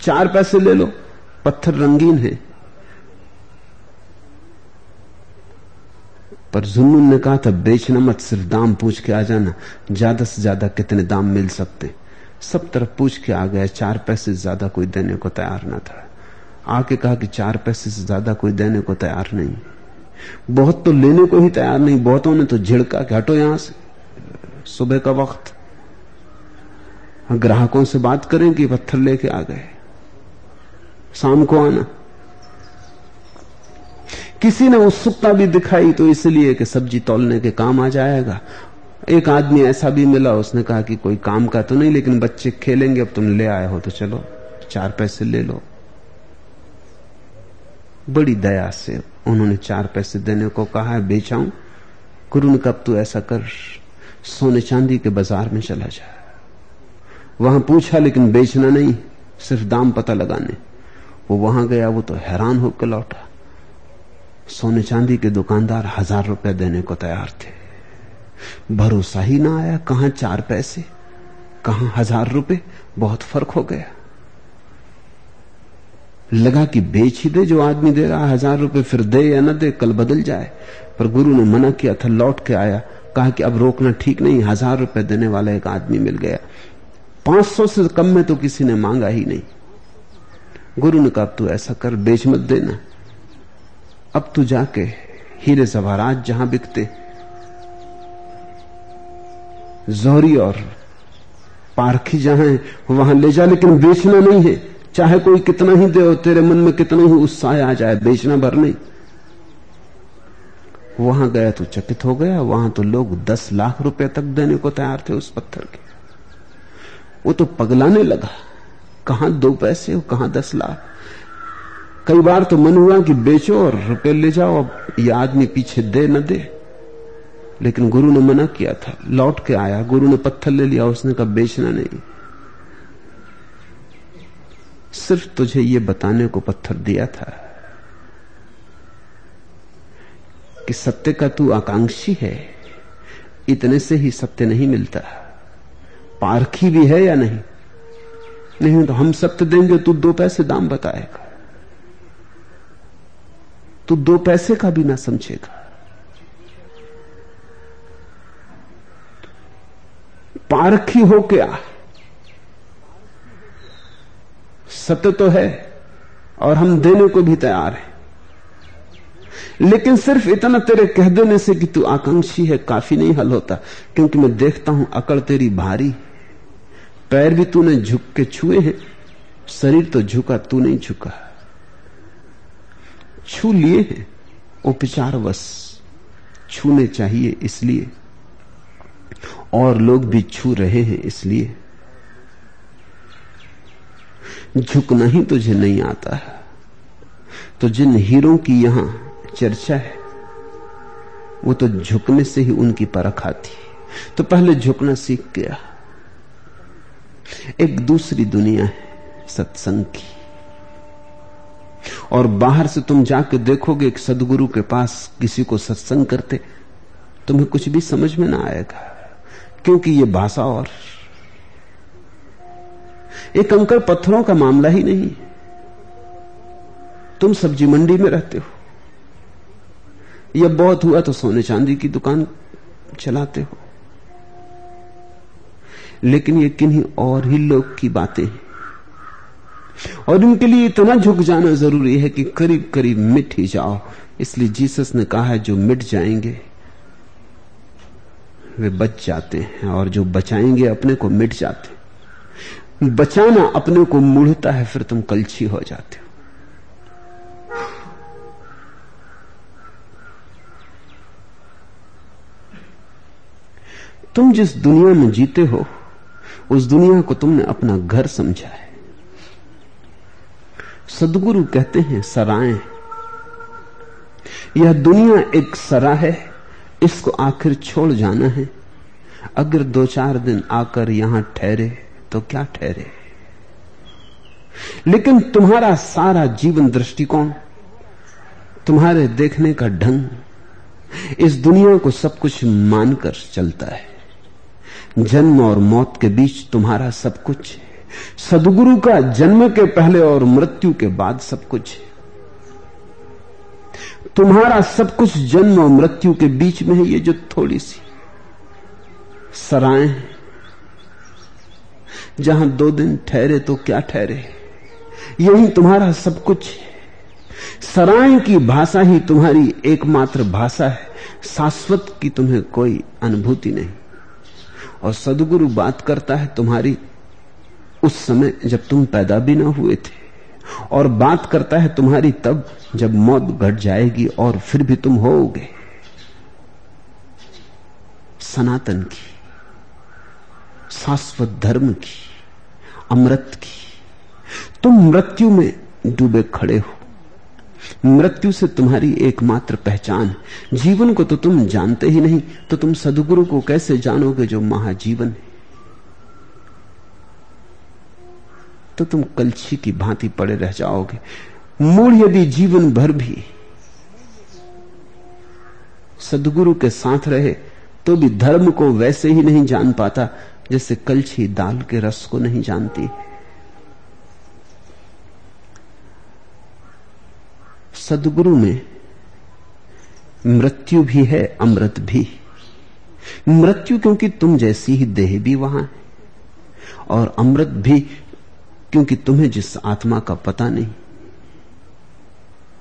4 पैसे ले लो, पत्थर रंगीन है। पर जुन्नून ने कहा था, बेचना मत, सिर्फ दाम पूछ के आ जाना, ज्यादा से ज्यादा कितने दाम मिल सकते। सब तरफ पूछ के आ गया, 4 पैसे ज्यादा कोई देने को तैयार ना था। आके कहा कि 4 पैसे से ज्यादा कोई देने को तैयार नहीं, बहुत तो लेने को ही तैयार नहीं। बहुतों ने तो झिड़का, हटो यहां से, सुबह का वक्त, ग्राहकों से बात करें कि पत्थर लेके आ गए, शाम को आना। किसी ने उत्सुकता भी दिखाई तो इसलिए कि सब्जी तौलने के काम आ जाएगा। एक आदमी ऐसा भी मिला, उसने कहा कि कोई काम का तो नहीं, लेकिन बच्चे खेलेंगे, अब तुम ले आए हो तो चलो 4 पैसे ले लो। बड़ी दया से उन्होंने 4 पैसे देने को कहा है। बेचाऊं? गुरु ने कब तू ऐसा कर, सोने चांदी के बाजार में चला जा, वहां पूछा, लेकिन बेचना नहीं, सिर्फ दाम पता लगाने। वो वहां गया, वो तो हैरान होकर लौटा। सोने चांदी के दुकानदार 1000 रुपए देने को तैयार थे। भरोसा ही ना आया, कहां 4 पैसे, कहां 1000 रुपए, बहुत फर्क हो गया। लगा कि बेच ही दे, जो आदमी दे रहा 1000 रुपए, फिर दे या ना दे कल बदल जाए। पर गुरु ने मना किया था। लौट के आया, कहा कि अब रोकना ठीक नहीं। 1000 रुपए देने वाला एक आदमी मिल गया, 500 से कम में तो किसी ने मांगा ही नहीं। गुरु ने कहा, तू ऐसा कर, बेच मत देना, अब तू जाके हीरे जवाहरात जहां बिकते, जोहरी और पारखी जहां है वहां ले जा, लेकिन बेचना नहीं है, चाहे कोई कितना ही दे, तेरे मन में कितना ही उत्साह आ जाए, बेचना भर नहीं। वहां गया तो चकित हो गया, वहां तो लोग 10 लाख रुपए तक देने को तैयार थे उस पत्थर के। वो तो पगलाने लगा, कहां 2 पैसे और कहां 10 लाख। कई बार तो मन हुआ कि बेचो और रुपए ले जाओ, अब ये आदमी पीछे दे न दे, लेकिन गुरु ने मना किया था। लौट के आया, गुरु ने पत्थर ले लिया, उसने कहा बेचना नहीं, सिर्फ तुझे ये बताने को पत्थर दिया था कि सत्य का तू आकांक्षी है, इतने से ही सत्य नहीं मिलता, पारखी भी है या नहीं। नहीं तो हम सत्य देंगे, तू 2 पैसे दाम बताएगा, तू 2 पैसे का भी ना समझेगा। 'पारखी हो क्या, सत्य तो है और हम देने को भी तैयार हैं, लेकिन सिर्फ इतना तेरे कह देने से कि तू आकांक्षी है काफी नहीं हल होता, क्योंकि मैं देखता हूं अकड़ तेरी भारी, पैर भी तूने झुक के छुए हैं, शरीर तो झुका तू नहीं झुका, छू लिए हैं उपचारवश, छूने चाहिए इसलिए, और लोग भी छू रहे हैं इसलिए, झुकना ही तुझे नहीं आता है। तो जिन हीरों की यहां चर्चा है वो तो झुकने से ही उनकी परख आती है। तो पहले झुकना सीख गया। एक दूसरी दुनिया है सत्संग की, और बाहर से तुम जाके देखोगे एक सदगुरु के पास किसी को सत्संग करते, तुम्हें कुछ भी समझ में ना आएगा, क्योंकि ये भाषा और एक कंकड़ पत्थरों का मामला ही नहीं। तुम सब्जी मंडी में रहते हो, या बहुत हुआ तो सोने चांदी की दुकान चलाते हो, लेकिन ये किन्हीं और ही लोग की बातें हैं, और इनके लिए इतना झुक जाना जरूरी है कि करीब करीब मिट ही जाओ। इसलिए जीसस ने कहा है जो मिट जाएंगे वे बच जाते हैं, और जो बचाएंगे अपने को मिट जाते हैं। बचाना अपने को मूढ़ता है, फिर तुम कलछी हो जाते हो। तुम जिस दुनिया में जीते हो उस दुनिया को तुमने अपना घर समझा है। सदगुरु कहते हैं सराय, यह दुनिया एक सरा है, इसको आखिर छोड़ जाना है। अगर 2-4 दिन आकर यहां ठहरे तो क्या ठहरे, लेकिन तुम्हारा सारा जीवन दृष्टिकोण, तुम्हारे देखने का ढंग इस दुनिया को सब कुछ मानकर चलता है। जन्म और मौत के बीच तुम्हारा सब कुछ है। सदगुरु का जन्म के पहले और मृत्यु के बाद सब कुछ है। तुम्हारा सब कुछ जन्म और मृत्यु के बीच में है। ये जो थोड़ी सी सराय है जहां 2 दिन ठहरे तो क्या ठहरे, यही तुम्हारा सब कुछ है। सराय की भाषा ही तुम्हारी एकमात्र भाषा है, शाश्वत की तुम्हें कोई अनुभूति नहीं। और सदगुरु बात करता है तुम्हारी उस समय जब तुम पैदा भी ना हुए थे, और बात करता है तुम्हारी तब जब मौत घट जाएगी और फिर भी तुम होओगे सनातन की, शाश्वत धर्म की, अमृत की। तुम मृत्यु में डूबे खड़े हो, मृत्यु से तुम्हारी एकमात्र पहचान। जीवन को तो तुम जानते ही नहीं, तो तुम सदगुरु को कैसे जानोगे जो महाजीवन है। तो तुम कलछी की भांति पड़े रह जाओगे। मूढ़ यदि जीवन भर भी सदगुरु के साथ रहे तो भी धर्म को वैसे ही नहीं जान पाता जैसे कलछी दाल के रस को नहीं जानती। सदगुरु में मृत्यु भी है, अमृत भी। मृत्यु क्योंकि तुम जैसी ही देह भी वहां है, और अमृत भी क्योंकि तुम्हें जिस आत्मा का पता नहीं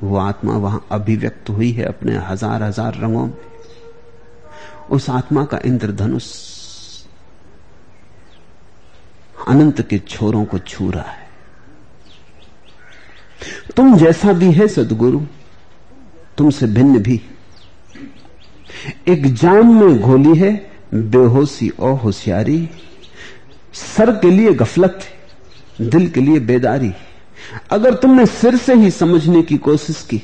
वो आत्मा वहां अभिव्यक्त हुई है अपने 1000 रंगों में। उस आत्मा का इंद्रधनुष अनंत के छोरों को छू रहा है। तुम जैसा भी है सदगुरु, तुमसे भिन्न भी। एक जाम में घोली है बेहोशी और होशियारी, सर के लिए गफलत, दिल के लिए बेदारी। अगर तुमने सिर से ही समझने की कोशिश की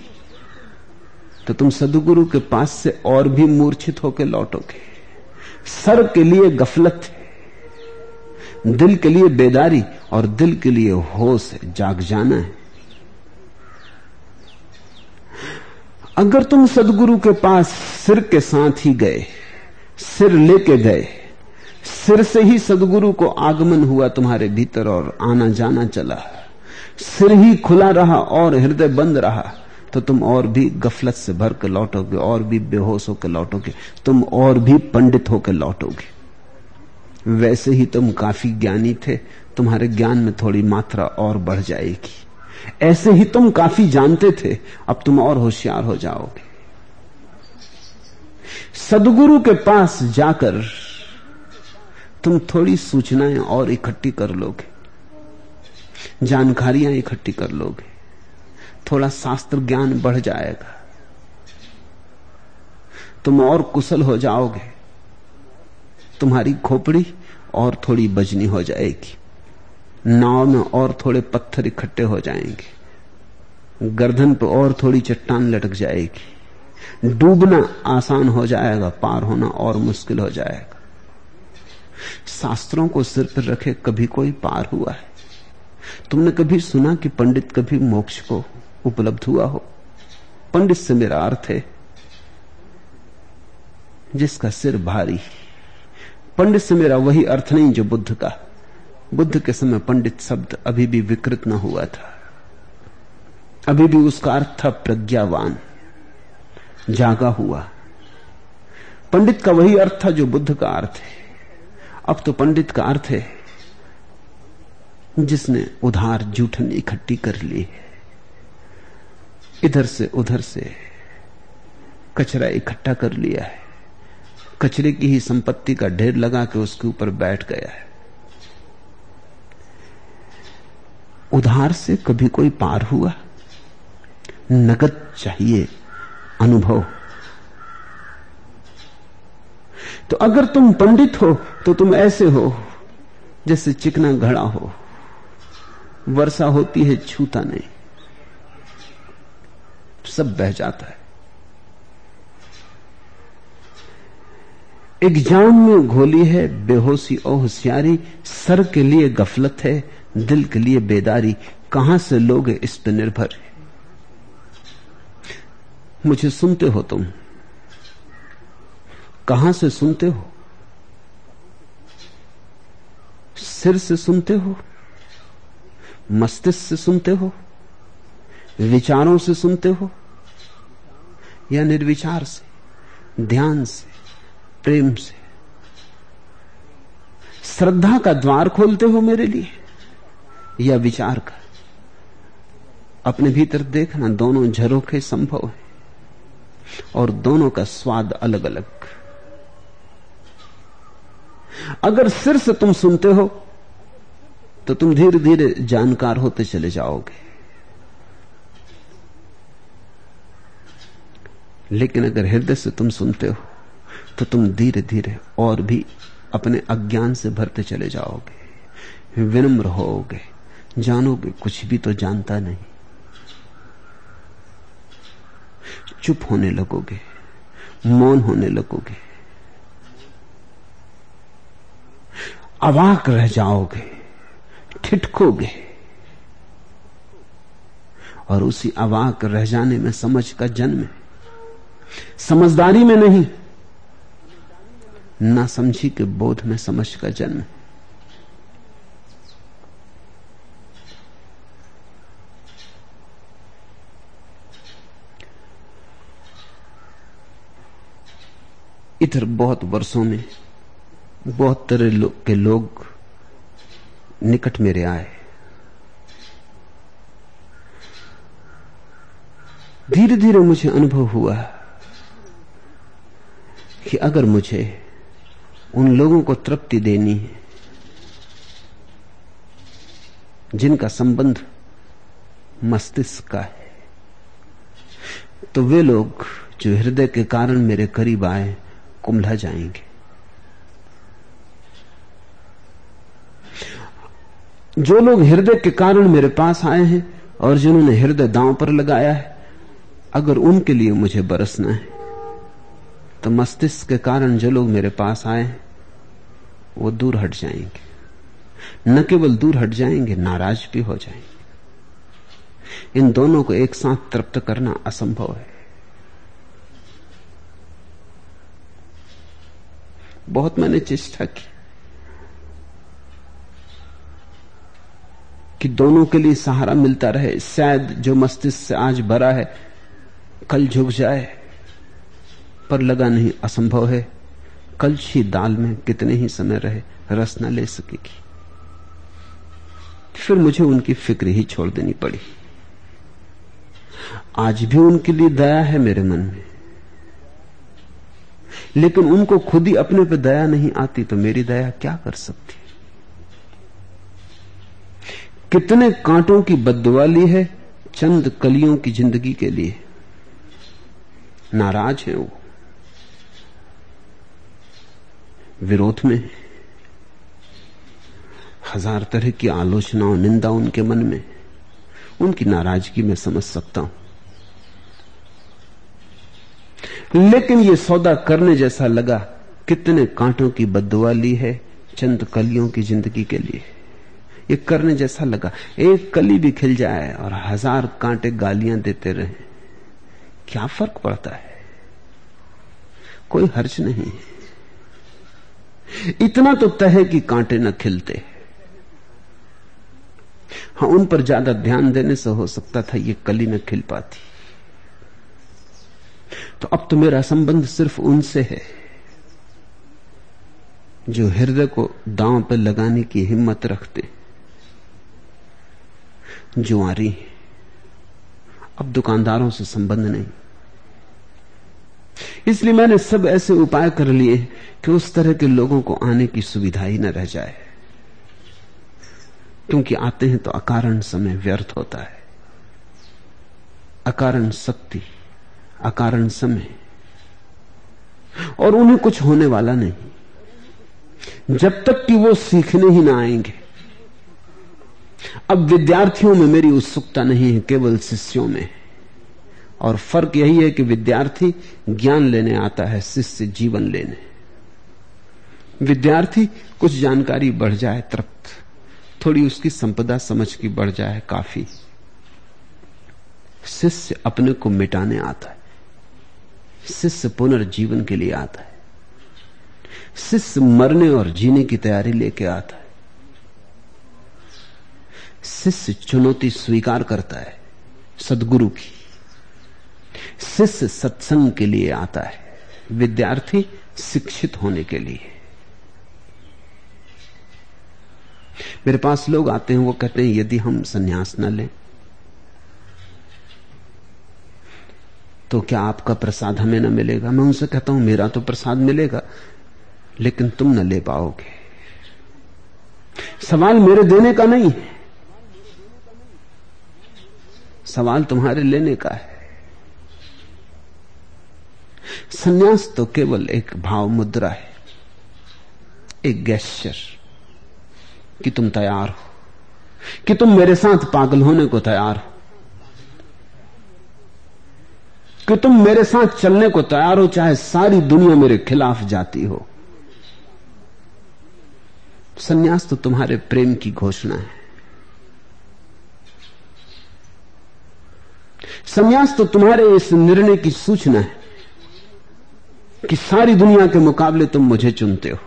तो तुम सदगुरु के पास से और भी मूर्छित होकर लौटोगे। सर के लिए गफलत, दिल के लिए बेदारी, और दिल के लिए होश जाग जाना है। अगर तुम सदगुरु के पास सिर के साथ ही गए, सिर लेके गए, सिर से ही सदगुरु को आगमन हुआ तुम्हारे भीतर और आना जाना चला। सिर ही खुला रहा और हृदय बंद रहा तो तुम और भी गफलत से भर के लौटोगे, और भी बेहोश होकर लौटोगे, तुम और भी पंडित होकर लौटोगे। वैसे ही तुम काफी ज्ञानी थे, तुम्हारे ज्ञान में थोड़ी मात्रा और बढ़ जाएगी। ऐसे ही तुम काफी जानते थे, अब तुम और होशियार हो जाओगे। सदगुरु के पास जाकर तुम थोड़ी सूचनाएं और इकट्ठी कर लोगे, जानकारियां इकट्ठी कर लोगे, थोड़ा शास्त्र ज्ञान बढ़ जाएगा, तुम और कुशल हो जाओगे, तुम्हारी खोपड़ी और थोड़ी बजनी हो जाएगी, नाव में और थोड़े पत्थर इकट्ठे हो जाएंगे, गर्दन पर और थोड़ी चट्टान लटक जाएगी, डूबना आसान हो जाएगा, पार होना और मुश्किल हो जाएगा। शास्त्रों को सिर पर रखे कभी कोई पार हुआ है? तुमने कभी सुना कि पंडित कभी मोक्ष को उपलब्ध हुआ हो? पंडित से मेरा अर्थ है जिसका सिर भारी। पंडित से मेरा वही अर्थ नहीं जो बुद्ध का। बुद्ध के समय पंडित शब्द अभी भी विकृत न हुआ था, अभी भी उसका अर्थ था प्रज्ञावान, जागा हुआ। पंडित का वही अर्थ था जो बुद्ध का अर्थ है। अब तो पंडित का अर्थ है जिसने उधार जूठन इकट्ठी कर ली है, इधर से उधर से कचरा इकट्ठा कर लिया है, कचरे की ही संपत्ति का ढेर लगा के उसके ऊपर बैठ गया है। उधार से कभी कोई पार हुआ? नगद चाहिए अनुभव। तो अगर तुम पंडित हो तो तुम ऐसे हो जैसे चिकना घड़ा हो, वर्षा होती है छूता नहीं, सब बह जाता है। एग्जाम में घोली है बेहोशी और होशियारी, सर के लिए गफलत है, दिल के लिए बेदारी। कहां से लोगे इस पर निर्भर है। मुझे सुनते हो तुम, कहां से सुनते हो? सिर से सुनते हो, मस्तिष्क से सुनते हो, विचारों से सुनते हो, या निर्विचार से, ध्यान से, प्रेम से? श्रद्धा का द्वार खोलते हो मेरे लिए या विचार का? अपने भीतर देखना, दोनों झरोखे संभव है और दोनों का स्वाद अलग अलग। अगर सिर से तुम सुनते हो तो तुम धीरे धीरे जानकार होते चले जाओगे, लेकिन अगर हृदय से तुम सुनते हो तो तुम धीरे धीरे और भी अपने अज्ञान से भरते चले जाओगे, विनम्र होोगे, जानोगे कुछ भी तो जानता नहीं, चुप होने लगोगे, मौन होने लगोगे, अवाक रह जाओगे, ठिठकोगे, और उसी अवाक रह जाने में समझ का जन्म है। समझदारी में नहीं, ना समझी के बोध में समझ का जन्म है। इधर बहुत वर्षों में बहुत तरह के लोग निकट मेरे आए। धीरे धीरे मुझे अनुभव हुआ कि अगर मुझे उन लोगों को तृप्ति देनी है जिनका संबंध मस्तिष्क का है, तो वे लोग जो हृदय के कारण मेरे करीब आए कुम्हला जाएंगे। जो लोग हृदय के कारण मेरे पास आए हैं और जिन्होंने हृदय दांव पर लगाया है, अगर उनके लिए मुझे बरसना है, तो मस्तिष्क के कारण जो लोग मेरे पास आए हैं वो दूर हट जाएंगे। न केवल दूर हट जाएंगे, नाराज भी हो जाएंगे। इन दोनों को एक साथ तृप्त करना असंभव है। बहुत मैंने चेष्टा की, कि दोनों के लिए सहारा मिलता रहे। शायद जो मस्तिष्क से आज भरा है कल झुक जाए, पर लगा नहीं असंभव है। कल की दाल में कितने ही समय रहे रस न ले सकेगी। फिर मुझे उनकी फिक्र ही छोड़ देनी पड़ी। आज भी उनके लिए दया है मेरे मन में, लेकिन उनको खुद ही अपने पर दया नहीं आती तो मेरी दया क्या कर सकती। कितने कांटों की बददुआ ली है चंद कलियों की जिंदगी के लिए। नाराज है वो, विरोध में, हजार तरह की आलोचनाओं निंदा उनके मन में। उनकी नाराजगी मैं समझ सकता हूं, लेकिन ये सौदा करने जैसा लगा। कितने कांटों की बददुआ ली है चंद कलियों की जिंदगी के लिए, ये करने जैसा लगा। एक कली भी खिल जाए और हजार कांटे गालियां देते रहे, क्या फर्क पड़ता है, कोई हर्ज नहीं। इतना तो तय है कि कांटे न खिलते। हाँ, उन पर ज्यादा ध्यान देने से हो सकता था ये कली न खिल पाती। तो अब तो मेरा संबंध सिर्फ उनसे है जो हृदय को दांव पर लगाने की हिम्मत रखते। जुआरी अब दुकानदारों से संबंध नहीं। इसलिए मैंने सब ऐसे उपाय कर लिए कि उस तरह के लोगों को आने की सुविधा ही न रह जाए, क्योंकि आते हैं तो अकारण समय व्यर्थ होता है, अकारण शक्ति, अकारण समय, और उन्हें कुछ होने वाला नहीं जब तक कि वो सीखने ही ना आएंगे। अब विद्यार्थियों में मेरी उत्सुकता नहीं है, केवल शिष्यों में। और फर्क यही है कि विद्यार्थी ज्ञान लेने आता है, शिष्य जीवन लेने। विद्यार्थी कुछ जानकारी बढ़ जाए तृप्त, थोड़ी उसकी संपदा समझ की बढ़ जाए काफी। शिष्य अपने को मिटाने आता है, शिष्य पुनर्जीवन के लिए आता है, शिष्य मरने और जीने की तैयारी लेके आता है, शिष्य चुनौती स्वीकार करता है सदगुरु की, शिष्य सत्संग के लिए आता है, विद्यार्थी शिक्षित होने के लिए। मेरे पास लोग आते हैं, वो कहते हैं यदि हम संन्यास न लें तो क्या आपका प्रसाद हमें न मिलेगा। मैं उनसे कहता हूं मेरा तो प्रसाद मिलेगा, लेकिन तुम न ले पाओगे। सवाल मेरे देने का नहीं है, सवाल तुम्हारे लेने का है। संन्यास तो केवल एक भाव मुद्रा है, एक गेस्चर कि तुम तैयार हो, कि तुम मेरे साथ पागल होने को तैयार हो, कि तुम मेरे साथ चलने को तैयार हो, चाहे सारी दुनिया मेरे खिलाफ जाती हो। संन्यास तो तुम्हारे प्रेम की घोषणा है, संन्यास तो तुम्हारे इस निर्णय की सूचना है कि सारी दुनिया के मुकाबले तुम मुझे चुनते हो।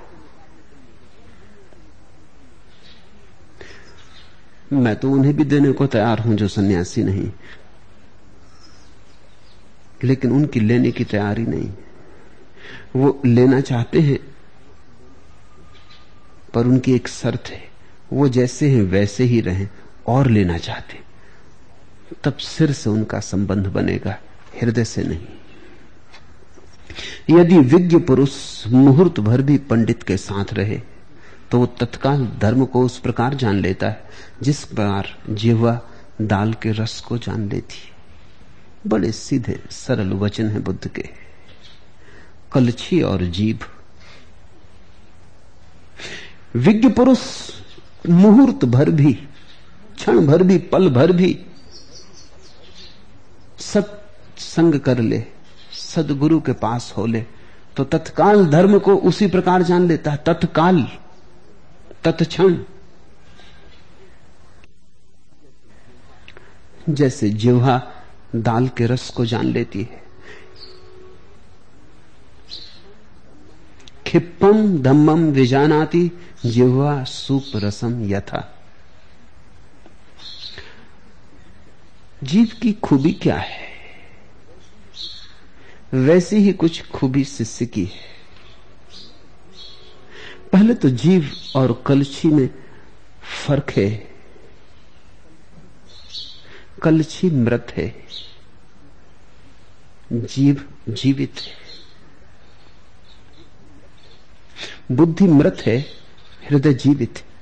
मैं तो उन्हें भी देने को तैयार हूं जो सन्यासी नहीं, लेकिन उनकी लेने की तैयारी नहीं। वो लेना चाहते हैं, पर उनकी एक शर्त है, वो जैसे हैं वैसे ही रहें और लेना चाहते, तब सिर से उनका संबंध बनेगा, हृदय से नहीं। यदि विज्ञ पुरुष मुहूर्त भर भी पंडित के साथ रहे तो वो तत्काल धर्म को उस प्रकार जान लेता है जिस प्रकार जिह्वा दाल के रस को जान लेती है। बड़े सीधे सरल वचन है बुद्ध के, कलछी और जीभ। विज्ञ पुरुष मुहूर्त भर भी, क्षण भर भी, पल भर भी सत संग कर ले, सदगुरु के पास हो ले, तो तत्काल धर्म को उसी प्रकार जान लेता है, तत्काल, तत्क्षण, जैसे जिह्वा दाल के रस को जान लेती है। क्षिप्पम धम्मम विजानाति जिह्वा सूप रसम यथा। जीव की खूबी क्या है, वैसी ही कुछ खूबी शिष्य की है। पहले तो जीव और कलछी में फर्क है। कलछी मृत है, जीव जीवित है। बुद्धि मृत है, हृदय जीवित है।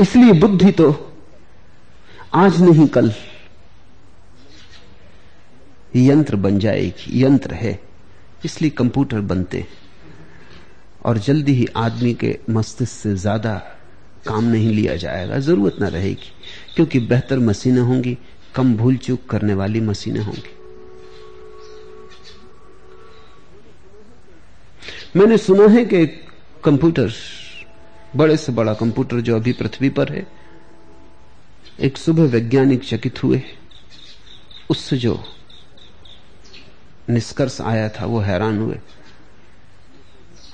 इसलिए बुद्धि तो आज नहीं कल यंत्र बन जाएगी, यंत्र है इसलिए कंप्यूटर बनते और जल्दी ही आदमी के मस्तिष्क से ज्यादा काम नहीं लिया जाएगा, जरूरत ना रहेगी, क्योंकि बेहतर मशीनें होंगी, कम भूल चूक करने वाली मशीनें होंगी। मैंने सुना है कि कंप्यूटर, बड़े से बड़ा कंप्यूटर जो अभी पृथ्वी पर है, एक सुबह वैज्ञानिक चकित हुए। उससे जो निष्कर्ष आया था वो हैरान हुए,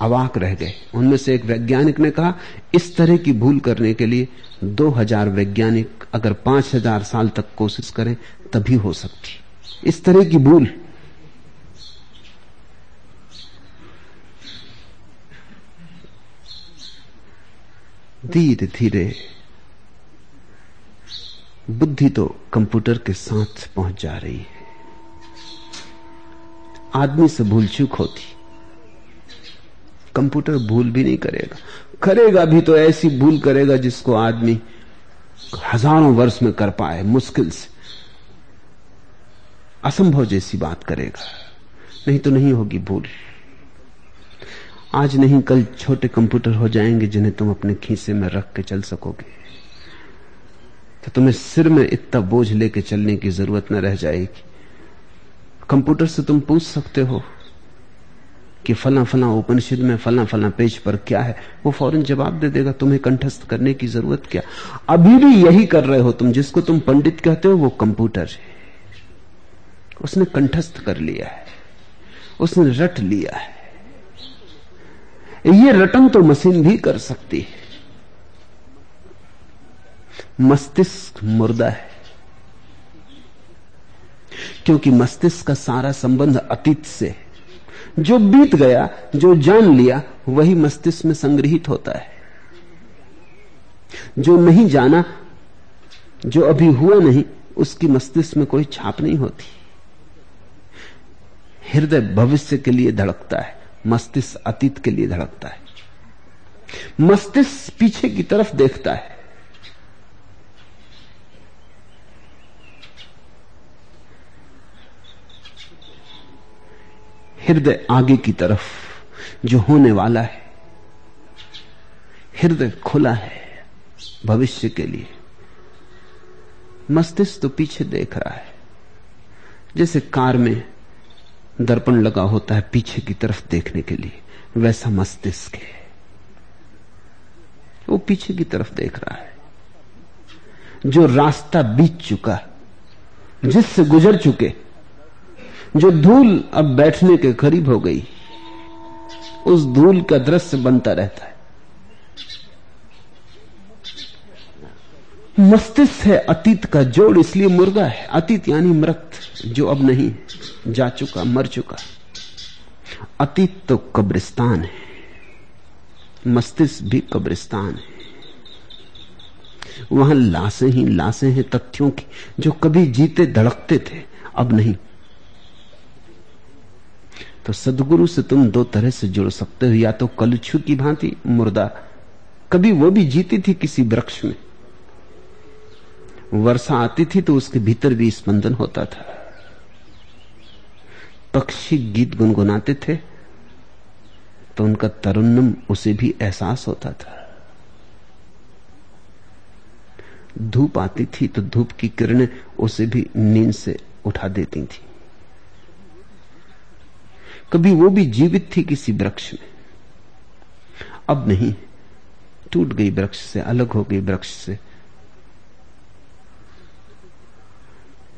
अवाक रह गए। उनमें से एक वैज्ञानिक ने कहा, इस तरह की भूल करने के लिए 2000 वैज्ञानिक अगर 5000 साल तक कोशिश करें तभी हो सकती इस तरह की भूल। धीरे धीरे बुद्धि तो कंप्यूटर के साथ पहुंच जा रही है। आदमी से भूल चूक होती, कंप्यूटर भूल भी नहीं करेगा, करेगा भी तो ऐसी भूल करेगा जिसको आदमी हजारों वर्ष में कर पाए, मुश्किल से, असंभव जैसी बात करेगा। नहीं तो नहीं होगी भूल। आज नहीं कल छोटे कंप्यूटर हो जाएंगे जिन्हें तुम अपने खीसे में रख के चल सकोगे, तो तुम्हें सिर में इतना बोझ लेके चलने की जरूरत न रह जाएगी। कंप्यूटर से तुम पूछ सकते हो कि फला फला उपनिषद में फला फला पेज पर क्या है, वो फौरन जवाब दे देगा, तुम्हें कंठस्थ करने की जरूरत क्या। अभी भी यही कर रहे हो तुम, जिसको तुम पंडित कहते हो वो कंप्यूटर है, उसने कंठस्थ कर लिया है, उसने रट लिया है। ये रटन तो मशीन भी कर सकती है। मस्तिष्क मुर्दा है, क्योंकि मस्तिष्क का सारा संबंध अतीत से है। जो बीत गया, जो जान लिया, वही मस्तिष्क में संग्रहित होता है। जो नहीं जाना, जो अभी हुआ नहीं, उसकी मस्तिष्क में कोई छाप नहीं होती। हृदय भविष्य के लिए धड़कता है, मस्तिष्क अतीत के लिए धड़कता है। मस्तिष्क पीछे की तरफ देखता है, हृदय आगे की तरफ जो होने वाला है। हृदय खुला है भविष्य के लिए, मस्तिष्क तो पीछे देख रहा है। जैसे कार में दर्पण लगा होता है पीछे की तरफ देखने के लिए, वैसा मस्तिष्क है, वो पीछे की तरफ देख रहा है। जो रास्ता बीत चुका, जिससे गुजर चुके, जो धूल अब बैठने के करीब हो गई, उस धूल का दृश्य बनता रहता है। मस्तिष्क है अतीत का जोड़, इसलिए मुर्दा है। अतीत यानी मृत, जो अब नहीं, जा चुका, मर चुका। अतीत तो कब्रिस्तान है, मस्तिष्क भी कब्रिस्तान है। वहां लाशें ही लाशें हैं तथ्यों की, जो कभी जीते धड़कते थे, अब नहीं। तो सदगुरु से तुम दो तरह से जुड़ सकते हो, या तो कलछू की भांति मुर्दा, कभी वो भी जीती थी किसी वृक्ष में, वर्षा आती थी तो उसके भीतर भी स्पंदन होता था, पक्षी गीत गुनगुनाते थे तो उनका तरुन्नम उसे भी एहसास होता था, धूप आती थी तो धूप की किरणें उसे भी नींद से उठा देती थी। कभी वो भी जीवित थी किसी वृक्ष में, अब नहीं, टूट गई वृक्ष से, अलग हो गई वृक्ष से।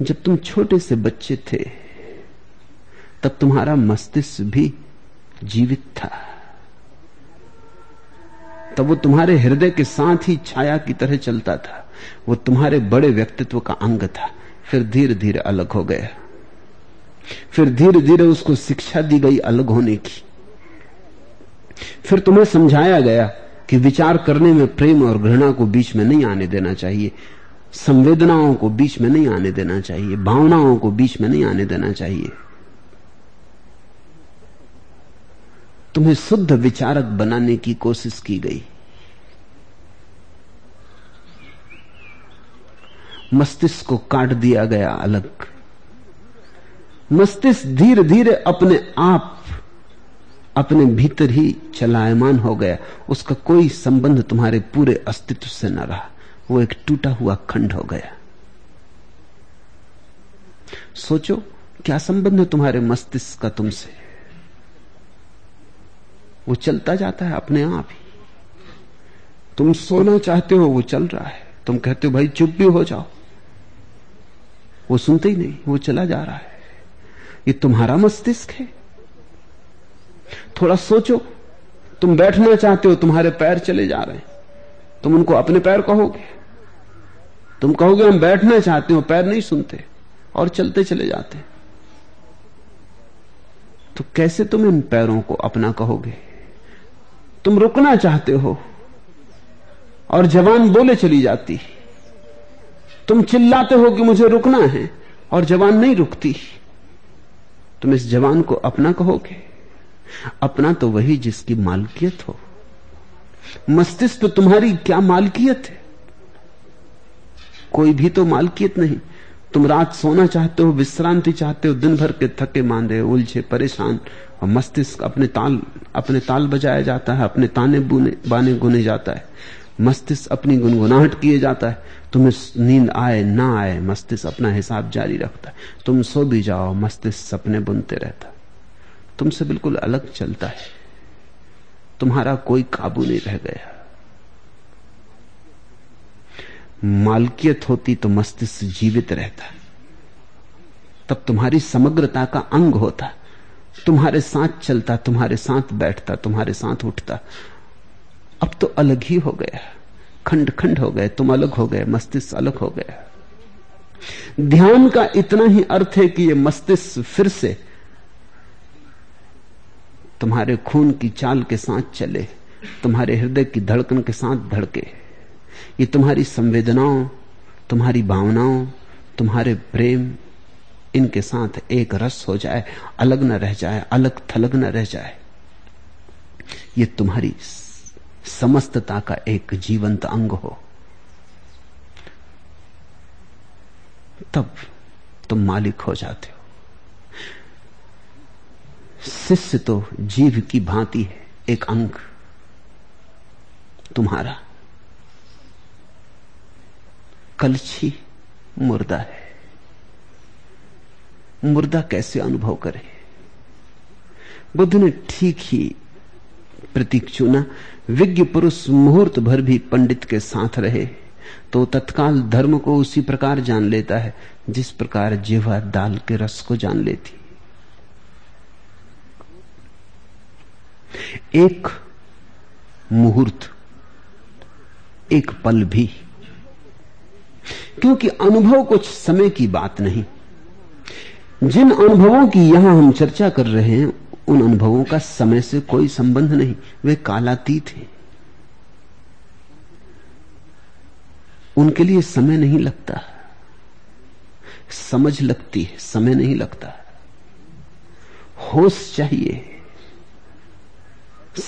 जब तुम छोटे से बच्चे थे तब तुम्हारा मस्तिष्क भी जीवित था, तब वो तुम्हारे हृदय के साथ ही छाया की तरह चलता था, वो तुम्हारे बड़े व्यक्तित्व का अंग था। फिर धीरे धीरे अलग हो गया, फिर धीरे धीरे उसको शिक्षा दी गई अलग होने की। फिर तुम्हें समझाया गया कि विचार करने में प्रेम और घृणा को बीच में नहीं आने देना चाहिए, संवेदनाओं को बीच में नहीं आने देना चाहिए, भावनाओं को बीच में नहीं आने देना चाहिए। तुम्हें शुद्ध विचारक बनाने की कोशिश की गई। मस्तिष्क को काट दिया गया अलग। मस्तिष्क धीरे धीरे अपने आप अपने भीतर ही चलायमान हो गया, उसका कोई संबंध तुम्हारे पूरे अस्तित्व से न रहा, वो एक टूटा हुआ खंड हो गया। सोचो क्या संबंध है तुम्हारे मस्तिष्क का तुमसे? वो चलता जाता है अपने आप ही। तुम सोना चाहते हो, वो चल रहा है। तुम कहते हो भाई चुप भी हो जाओ, वो सुनते ही नहीं, वो चला जा रहा है। ये तुम्हारा मस्तिष्क है। थोड़ा सोचो, तुम बैठना चाहते हो, तुम्हारे पैर चले जा रहे हैं, तुम उनको अपने पैर कहोगे? तुम कहोगे हम बैठना चाहते हो, पैर नहीं सुनते और चलते चले जाते। तो कैसे तुम इन पैरों को अपना कहोगे? तुम रुकना चाहते हो और जवान बोले चली जाती। तुम चिल्लाते हो कि मुझे रुकना है और जवान नहीं रुकती। तुम इस जवान को अपना कहोगे? अपना तो वही जिसकी मालकियत हो। मस्तिष्क पे तुम्हारी क्या मालकियत है? कोई भी तो मालकियत नहीं। तुम रात सोना चाहते हो, विश्रांति चाहते हो, दिन भर के थके मांदे उलझे परेशान, और मस्तिष्क अपने ताल बजाया जाता है, अपने ताने बाने गुने जाता है, मस्तिष्क अपनी गुनगुनाहट किए जाता है। तुम्हें नींद आए ना आए मस्तिष्क अपना हिसाब जारी रखता है। तुम सो भी जाओ मस्तिष्क सपने बुनते रहता, तुमसे बिल्कुल अलग चलता है। तुम्हारा कोई काबू नहीं रह गया। मालकियत होती तो मस्तिष्क जीवित रहता, तब तुम्हारी समग्रता का अंग होता, तुम्हारे साथ चलता, तुम्हारे साथ बैठता, तुम्हारे साथ उठता। अब तो अलग ही हो गया, खंड खंड हो गए, तुम अलग हो गए, मस्तिष्क अलग हो गया। ध्यान का इतना ही अर्थ है कि यह मस्तिष्क फिर से तुम्हारे खून की चाल के साथ चले, तुम्हारे हृदय की धड़कन के साथ धड़के। ये तुम्हारी संवेदनाओं, तुम्हारी भावनाओं, तुम्हारे प्रेम, इनके साथ एक रस हो जाए, अलग न रह जाए, अलग थलग न रह जाए। ये तुम्हारी समस्तता का एक जीवंत अंग हो, तब तुम मालिक हो जाते हो। शिष्य तो जीव की भांति है, एक अंग तुम्हारा, कलछी मुर्दा है। मुर्दा कैसे अनुभव करे? बुद्ध ने ठीक ही प्रतीक चुना। विज्ञ पुरुष मुहूर्त भर भी पंडित के साथ रहे तो तत्काल धर्म को उसी प्रकार जान लेता है जिस प्रकार जीवा दाल के रस को जान लेती। एक मुहूर्त, एक पल भी, क्योंकि अनुभव कुछ समय की बात नहीं। जिन अनुभवों की यहां हम चर्चा कर रहे हैं उन अनुभवों का समय से कोई संबंध नहीं, वे कालातीत हैं। उनके लिए समय नहीं लगता, समझ लगती है, समय नहीं लगता। होश चाहिए,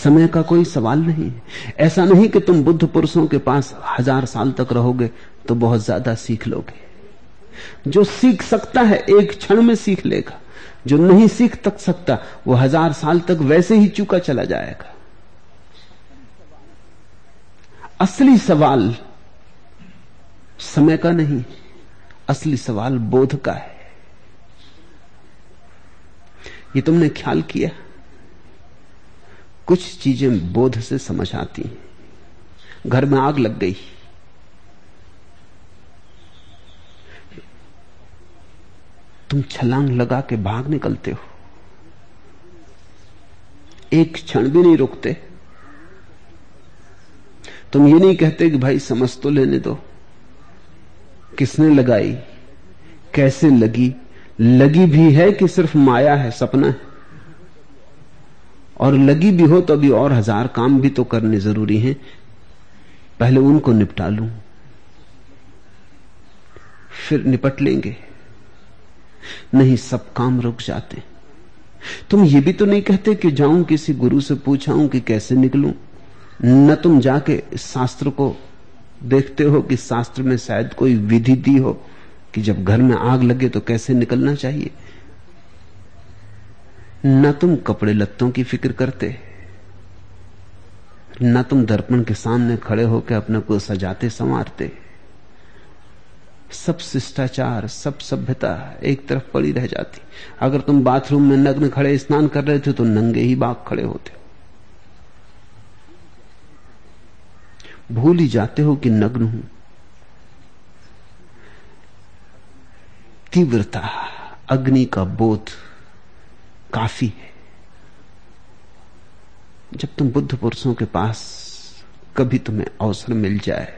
समय का कोई सवाल नहीं। ऐसा नहीं कि तुम बुद्ध पुरुषों के पास 1000 साल तक रहोगे तो बहुत ज्यादा सीख लोगे। जो सीख सकता है एक क्षण में सीख लेगा, जो नहीं सीख तक सकता वो 1000 साल तक वैसे ही चूका चला जाएगा। असली सवाल समय का नहीं, असली सवाल बोध का है। ये तुमने ख्याल किया, कुछ चीजें बोध से समझ आती हैं। घर में आग लग गई, तुम छलांग लगा के भाग निकलते हो, एक क्षण भी नहीं रुकते। तुम ये नहीं कहते कि भाई समझ तो लेने दो, किसने लगाई, कैसे लगी, लगी भी है कि सिर्फ माया है, सपना है, और लगी भी हो तो अभी और हजार काम भी तो करने जरूरी हैं, पहले उनको निपटा लूं फिर निपट लेंगे। नहीं, सब काम रुक जाते। तुम ये भी तो नहीं कहते कि जाऊं किसी गुरु से पूछाऊं कि कैसे निकलूं, न तुम जाके शास्त्र को देखते हो कि शास्त्र में शायद कोई विधि दी हो कि जब घर में आग लगे तो कैसे निकलना चाहिए, न तुम कपड़े लत्तों की फिक्र करते, न तुम दर्पण के सामने खड़े होकर अपने को सजाते संवारते। सब शिष्टाचार, सब सभ्यता एक तरफ पड़ी रह जाती। अगर तुम बाथरूम में नग्न खड़े स्नान कर रहे थे तो नंगे ही बाग खड़े होते। भूल ही जाते हो कि नग्न हूं। तीव्रता अग्नि का बोध काफी है। जब तुम बुद्ध पुरुषों के पास कभी तुम्हें अवसर मिल जाए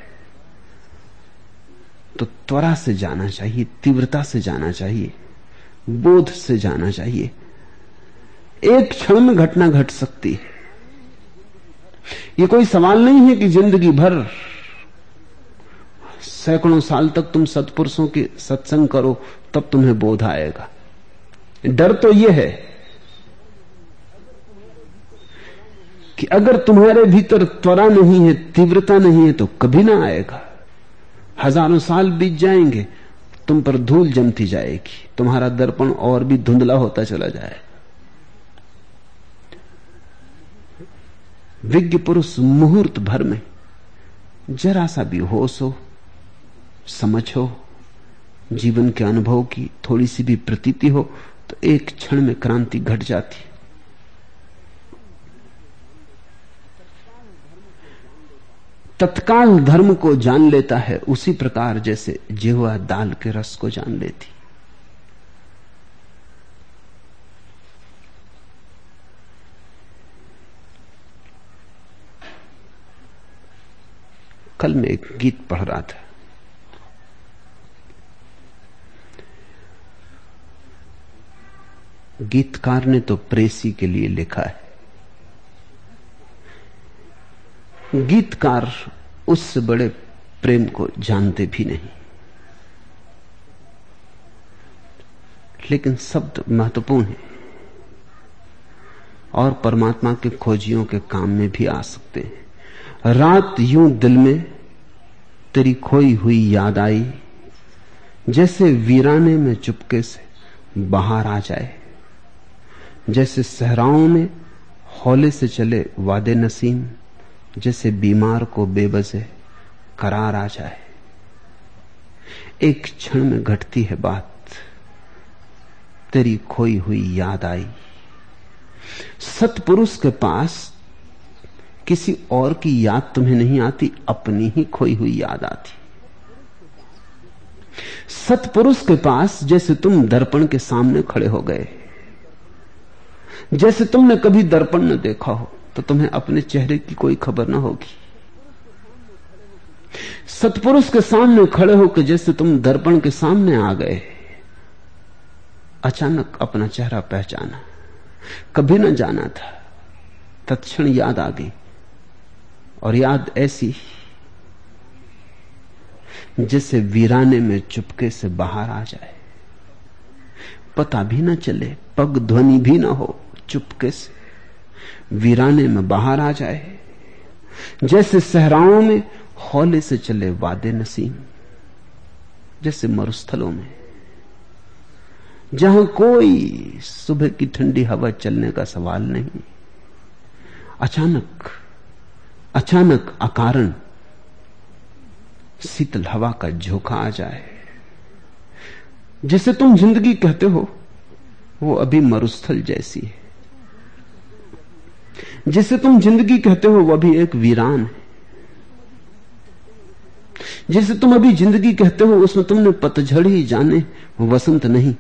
तो त्वरा से जाना चाहिए, तीव्रता से जाना चाहिए, बोध से जाना चाहिए। एक क्षण में घटना घट सकती है। ये कोई सवाल नहीं है कि जिंदगी भर सैकड़ों साल तक तुम सत्पुरुषों के सत्संग करो तब तुम्हें बोध आएगा। डर तो यह है कि अगर तुम्हारे भीतर त्वरा नहीं है, तीव्रता नहीं है, तो कभी ना आएगा। हजारों साल बीत जाएंगे, तुम पर धूल जमती जाएगी, तुम्हारा दर्पण और भी धुंधला होता चला जाएगा। विज्ञ पुरुष मुहूर्त भर में जरा सा भी होश हो, समझ हो, जीवन के अनुभव की थोड़ी सी भी प्रतीति हो तो एक क्षण में क्रांति घट जाती। तत्काल धर्म को जान लेता है, उसी प्रकार जैसे जिह्वा दाल के रस को जान लेती। कल मैं एक गीत पढ़ रहा था, गीतकार ने तो प्रेसी के लिए लिखा है, गीतकार उससे बड़े प्रेम को जानते भी नहीं, लेकिन शब्द महत्वपूर्ण है और परमात्मा के खोजियों के काम में भी आ सकते हैं। रात यूं दिल में तेरी खोई हुई याद आई, जैसे वीराने में चुपके से बाहर आ जाए, जैसे सहराओं में हौले से चले वादे नसीम, जैसे बीमार को बेवजह करार आ जाए। एक क्षण में घटती है बात, तेरी खोई हुई याद आई। सतपुरुष के पास किसी और की याद तुम्हें नहीं आती, अपनी ही खोई हुई याद आती। सतपुरुष के पास जैसे तुम दर्पण के सामने खड़े हो गए, जैसे तुमने कभी दर्पण न देखा हो तो तुम्हें अपने चेहरे की कोई खबर ना होगी। सतपुरुष के सामने खड़े होकर जैसे तुम दर्पण के सामने आ गए, अचानक अपना चेहरा पहचाना, कभी न जाना था, तत्क्षण याद आ गई। और याद ऐसी जैसे वीराने में चुपके से बाहर आ जाए, पता भी ना चले, पग ध्वनि भी ना हो, चुपके से वीराने में बाहर आ जाए, जैसे सहराओं में हौले से चले वादे नसीम, जैसे मरुस्थलों में जहां कोई सुबह की ठंडी हवा चलने का सवाल नहीं, अचानक अचानक अकारण शीतल हवा का झोंका आ जाए। जिसे तुम जिंदगी कहते हो वो अभी मरुस्थल जैसी है, जिसे तुम जिंदगी कहते हो वो अभी एक वीरान है, जिसे तुम अभी जिंदगी कहते हो उसमें तुमने पतझड़ ही जाने, वसंत नहीं।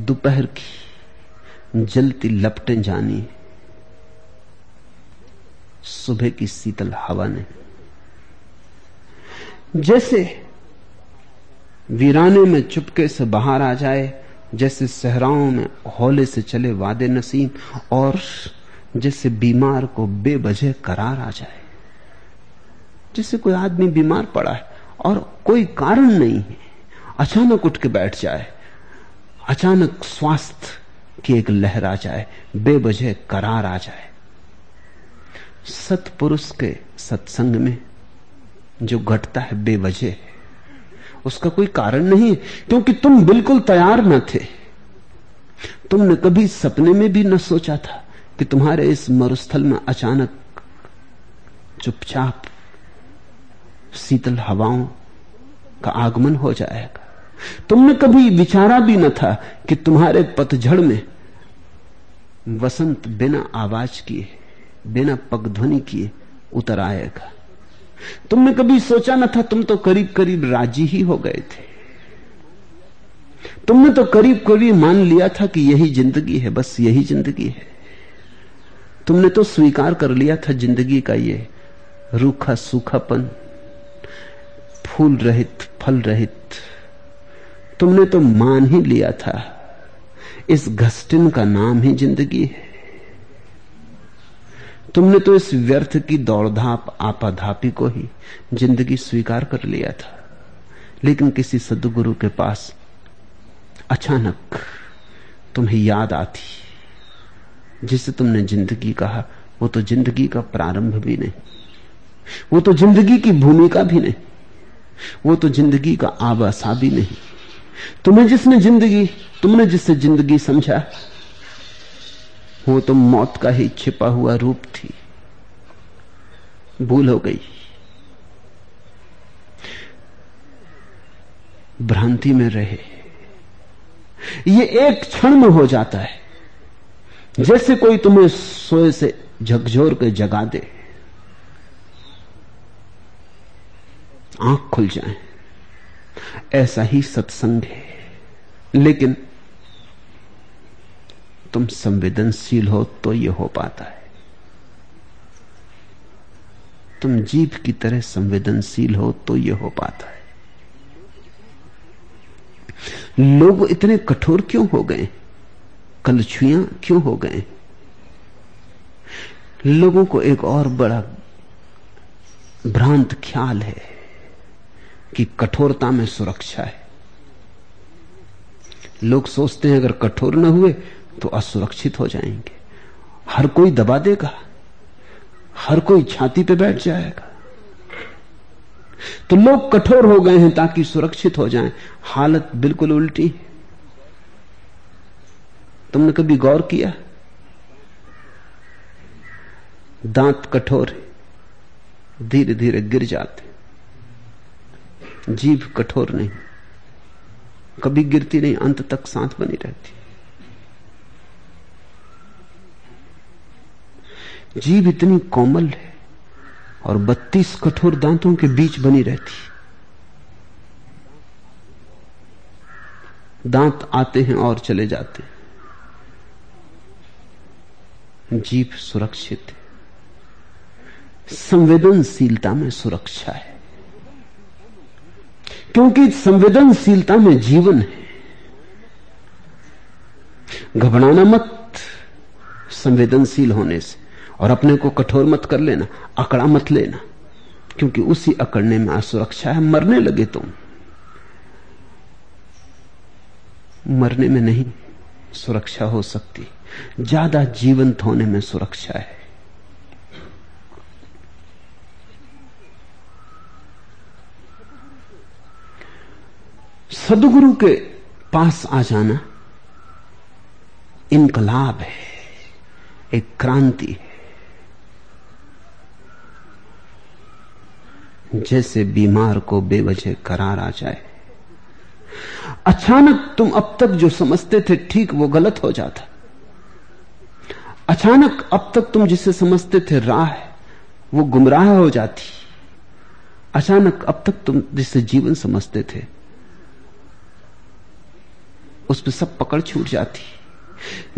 दोपहर की जलती लपटें जानी, सुबह की शीतल हवा नहीं। जैसे वीराने में चुपके से बाहर आ जाए, जैसे सहराओं में हौले से चले वादे नसीम, और जैसे बीमार को बेवजह करार आ जाए। जैसे कोई आदमी बीमार पड़ा है और कोई कारण नहीं है, अचानक उठ के बैठ जाए, अचानक स्वास्थ्य की एक लहर आ जाए, बेवजह करार आ जाए। सत्पुरुष के सत्संग में जो घटता है बेवजह है, उसका कोई कारण नहीं, क्योंकि तुम बिल्कुल तैयार न थे। तुमने कभी सपने में भी न सोचा था कि तुम्हारे इस मरुस्थल में अचानक चुपचाप शीतल हवाओं का आगमन हो जाएगा। तुमने कभी विचारा भी न था कि तुम्हारे पतझड़ में वसंत बिना आवाज किए, बिना पगध्वनि किए उतर आएगा। तुमने कभी सोचा न था, तुम तो करीब करीब राजी ही हो गए थे। तुमने तो करीब करीब मान लिया था कि यही जिंदगी है, बस यही जिंदगी है। तुमने तो स्वीकार कर लिया था जिंदगी का ये रूखा सूखापन, फूल रहित, फल रहित। तुमने तो मान ही लिया था इस घस्टिन का नाम ही जिंदगी है। तुमने तो इस व्यर्थ की दौड़धाप आपाधापी को ही जिंदगी स्वीकार कर लिया था। लेकिन किसी सद्गुरु के पास अचानक तुम्हें याद आती, जिसे तुमने जिंदगी कहा वो तो जिंदगी का प्रारंभ भी नहीं, वो तो जिंदगी की भूमिका भी नहीं, वो तो जिंदगी का आभासा भी नहीं। तुमने जिससे जिंदगी समझा वो तो मौत का ही छिपा हुआ रूप थी। भूल हो गई, भ्रांति में रहे। ये एक क्षण में हो जाता है, जैसे कोई तुम्हें सोए से झकझोर के जगा दे, आंख खुल जाए। ऐसा ही सत्संग है। लेकिन तुम संवेदनशील हो तो यह हो पाता है। तुम जीव की तरह संवेदनशील हो तो यह हो पाता है। लोग इतने कठोर क्यों हो गए, कलछुइयां क्यों हो गए? लोगों को एक और बड़ा भ्रांत ख्याल है कि कठोरता में सुरक्षा है। लोग सोचते हैं अगर कठोर न हुए तो असुरक्षित हो जाएंगे, हर कोई दबा देगा, हर कोई छाती पे बैठ जाएगा। तो लोग कठोर हो गए हैं ताकि सुरक्षित हो जाएं। हालत बिल्कुल उल्टी। तुमने कभी गौर किया? दांत कठोर धीरे धीरे गिर जाते, जीभ कठोर नहीं, कभी गिरती नहीं, अंत तक साथ बनी रहती। जीभ इतनी कोमल है और 32 कठोर दांतों के बीच बनी रहती। दांत आते हैं और चले जाते हैं। जीभ सुरक्षित है। संवेदनशीलता में सुरक्षा है, क्योंकि संवेदनशीलता में जीवन है। घबराना मत संवेदनशील होने से, और अपने को कठोर मत कर लेना, अकड़ा मत लेना, क्योंकि उसी अकड़ने में असुरक्षा है। मरने लगे तुम, मरने में नहीं सुरक्षा हो सकती, ज्यादा जीवंत होने में सुरक्षा है। सद्गुरु के पास आ जाना इनकलाब है, एक क्रांति है। जैसे बीमार को बेवजह करार आ जाए, अचानक तुम अब तक जो समझते थे ठीक वो गलत हो जाता। अचानक अब तक तुम जिसे समझते थे राह है वो गुमराह हो जाती। अचानक अब तक तुम जिसे जीवन समझते थे उस पर सब पकड़ छूट जाती।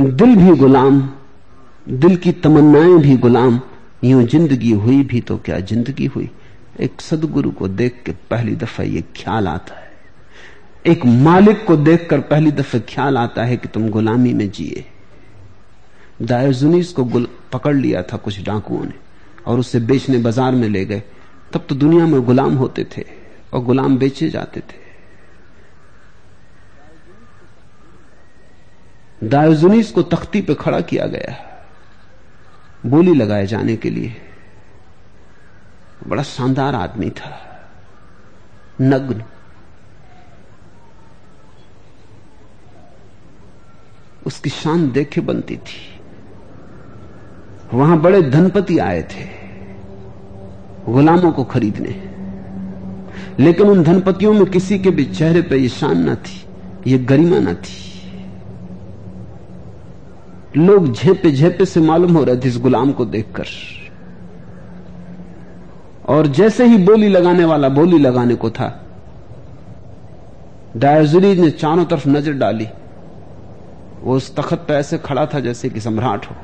दिल भी गुलाम, दिल की तमन्नाएं भी गुलाम, यूं जिंदगी हुई भी तो क्या जिंदगी हुई। एक सदगुरु को देख के पहली दफा ये ख्याल आता है, एक मालिक को देखकर पहली दफा ख्याल आता है कि तुम गुलामी में जिए। दायजुनीस को पकड़ लिया था कुछ डाकुओं ने और उसे बेचने बाजार में ले गए। तब तो दुनिया में गुलाम होते थे और गुलाम बेचे जाते थे। दायजुनीस को तख्ती पर खड़ा किया गया बोली लगाए जाने के लिए। बड़ा शानदार आदमी था, नग्न, उसकी शान देखे बनती थी। वहां बड़े धनपति आए थे गुलामों को खरीदने, लेकिन उन धनपतियों में किसी के भी चेहरे पर यह शान न थी, यह गरिमा न थी। लोग झेपे झेपे से मालूम हो रहे थे इस गुलाम को देखकर। और जैसे ही बोली लगाने वाला बोली लगाने को था, दायजुरी ने चारों तरफ नजर डाली। वो उस तख्त पर ऐसे खड़ा था जैसे कि सम्राट हो,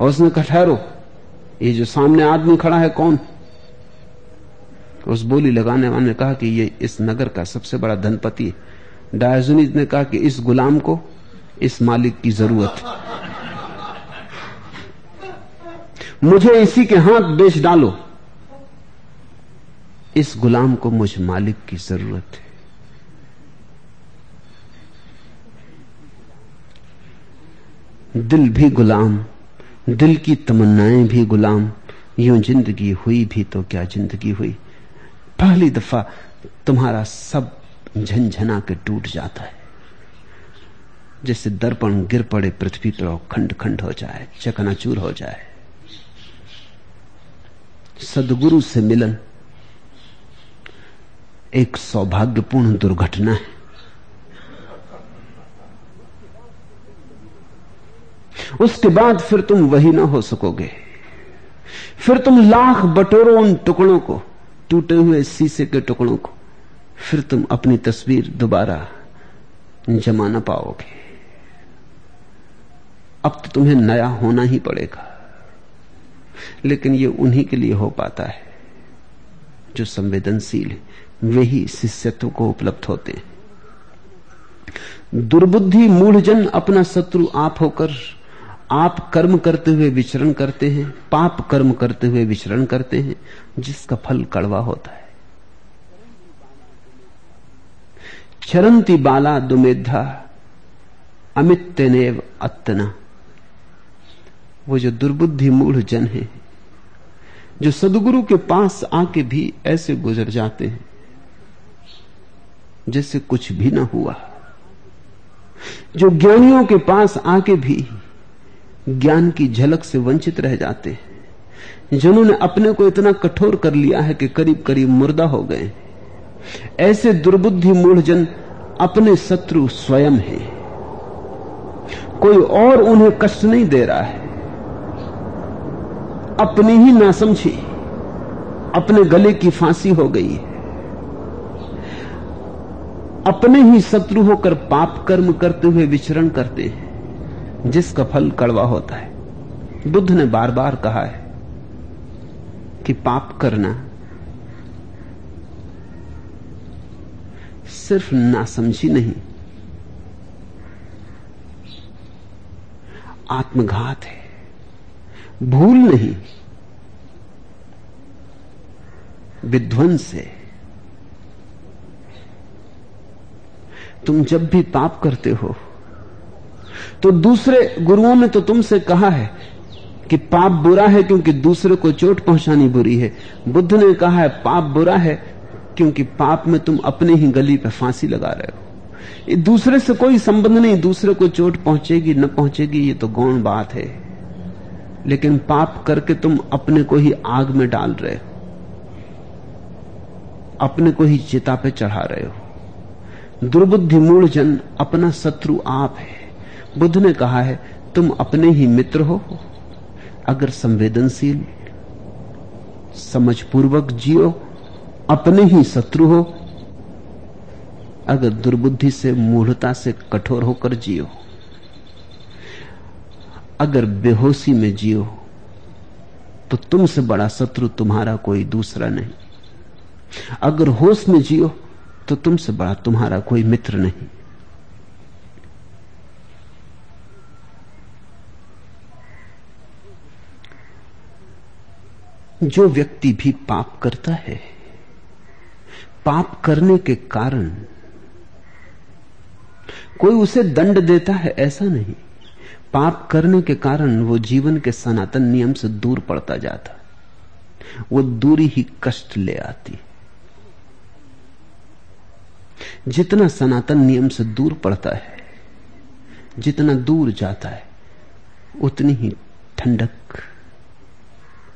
और उसने कहा, ठहरो, ये जो सामने आदमी खड़ा है कौन? उस बोली लगाने वाले ने कहा कि ये इस नगर का सबसे बड़ा धनपति है। दायजुनीज ने कहा कि इस गुलाम को इस मालिक की जरूरत है, मुझे इसी के हाथ बेच डालो। इस गुलाम को मुझ मालिक की जरूरत है। दिल भी गुलाम, दिल की तमन्नाएं भी गुलाम, यूं जिंदगी हुई भी तो क्या जिंदगी हुई। पहली दफा तुम्हारा सब झंझना के टूट जाता है, जैसे दर्पण गिर पड़े पृथ्वी पर और खंड खंड हो जाए, चकनाचूर हो जाए। सदगुरु से मिलन एक सौभाग्यपूर्ण दुर्घटना है। उसके बाद फिर तुम वही ना हो सकोगे। फिर तुम लाख बटोरों उन टुकड़ों को, टूटे हुए शीशे के टुकड़ों को, फिर तुम अपनी तस्वीर दोबारा जमा ना पाओगे। अब तो तुम्हें नया होना ही पड़ेगा। लेकिन यह उन्हीं के लिए हो पाता है जो संवेदनशील है, वे ही शिष्यत्व को उपलब्ध होते हैं। दुर्बुद्धि मूढ़जन अपना शत्रु आप होकर आप कर्म करते हुए विचरण करते हैं, पाप कर्म करते हुए विचरण करते हैं, जिसका फल कड़वा होता है। चरंती बाला दुमेधा अमित्तेनेव अत्तना। वो जो दुर्बुद्धि मूढ़जन है, जो सदगुरु के पास आके भी ऐसे गुजर जाते हैं जैसे कुछ भी ना हुआ, जो ज्ञानियों के पास आके भी ज्ञान की झलक से वंचित रह जाते हैं, जिन्होंने अपने को इतना कठोर कर लिया है कि करीब करीब मुर्दा हो गए, ऐसे दुर्बुद्धि मूढ़जन अपने शत्रु स्वयं है। कोई और उन्हें कष्ट नहीं दे रहा है, अपनी ही नासमझी अपने गले की फांसी हो गई है। अपने ही शत्रु होकर पाप कर्म करते हुए विचरण करते हैं, जिसका फल कड़वा होता है। बुद्ध ने बार बार कहा है कि पाप करना सिर्फ नासमझी नहीं, आत्मघात है, भूल नहीं, विध्वंस है। तुम जब भी पाप करते हो तो दूसरे गुरुओं ने तो तुमसे कहा है कि पाप बुरा है क्योंकि दूसरे को चोट पहुंचानी बुरी है। बुद्ध ने कहा है पाप बुरा है क्योंकि पाप में तुम अपने ही गली पर फांसी लगा रहे हो। ये दूसरे से कोई संबंध नहीं, दूसरे को चोट पहुंचेगी न पहुंचेगी ये तो गौण बात है, लेकिन पाप करके तुम अपने को ही आग में डाल रहे हो, अपने को ही चिता पे चढ़ा रहे हो। दुर्बुद्धि मूल जन अपना शत्रु आप है। बुद्ध ने कहा है तुम अपने ही मित्र हो अगर संवेदनशील समझपूर्वक जियो, अपने ही शत्रु हो अगर दुर्बुद्धि से मूढ़ता से कठोर होकर जियो। अगर बेहोशी में जियो तो तुमसे बड़ा शत्रु तुम्हारा कोई दूसरा नहीं। अगर होश में जियो तो तुमसे बड़ा तुम्हारा कोई मित्र नहीं। जो व्यक्ति भी पाप करता है, पाप करने के कारण कोई उसे दंड देता है ऐसा नहीं, पाप करने के कारण वो जीवन के सनातन नियम से दूर पड़ता जाता, वो दूरी ही कष्ट ले आती। जितना सनातन नियम से दूर पड़ता है, जितना दूर जाता है, उतनी ही ठंडक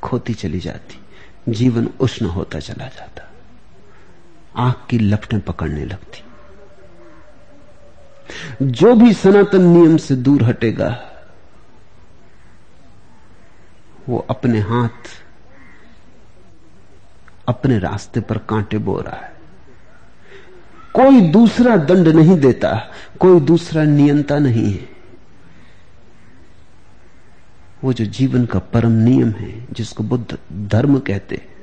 खोती चली जाती, जीवन उष्ण होता चला जाता, आग की लपटें पकड़ने लगती। जो भी सनातन नियम से दूर हटेगा वो अपने हाथ अपने रास्ते पर कांटे बो रहा है। कोई दूसरा दंड नहीं देता, कोई दूसरा नियंता नहीं है। वो जो जीवन का परम नियम है जिसको बुद्ध धर्म कहते हैं,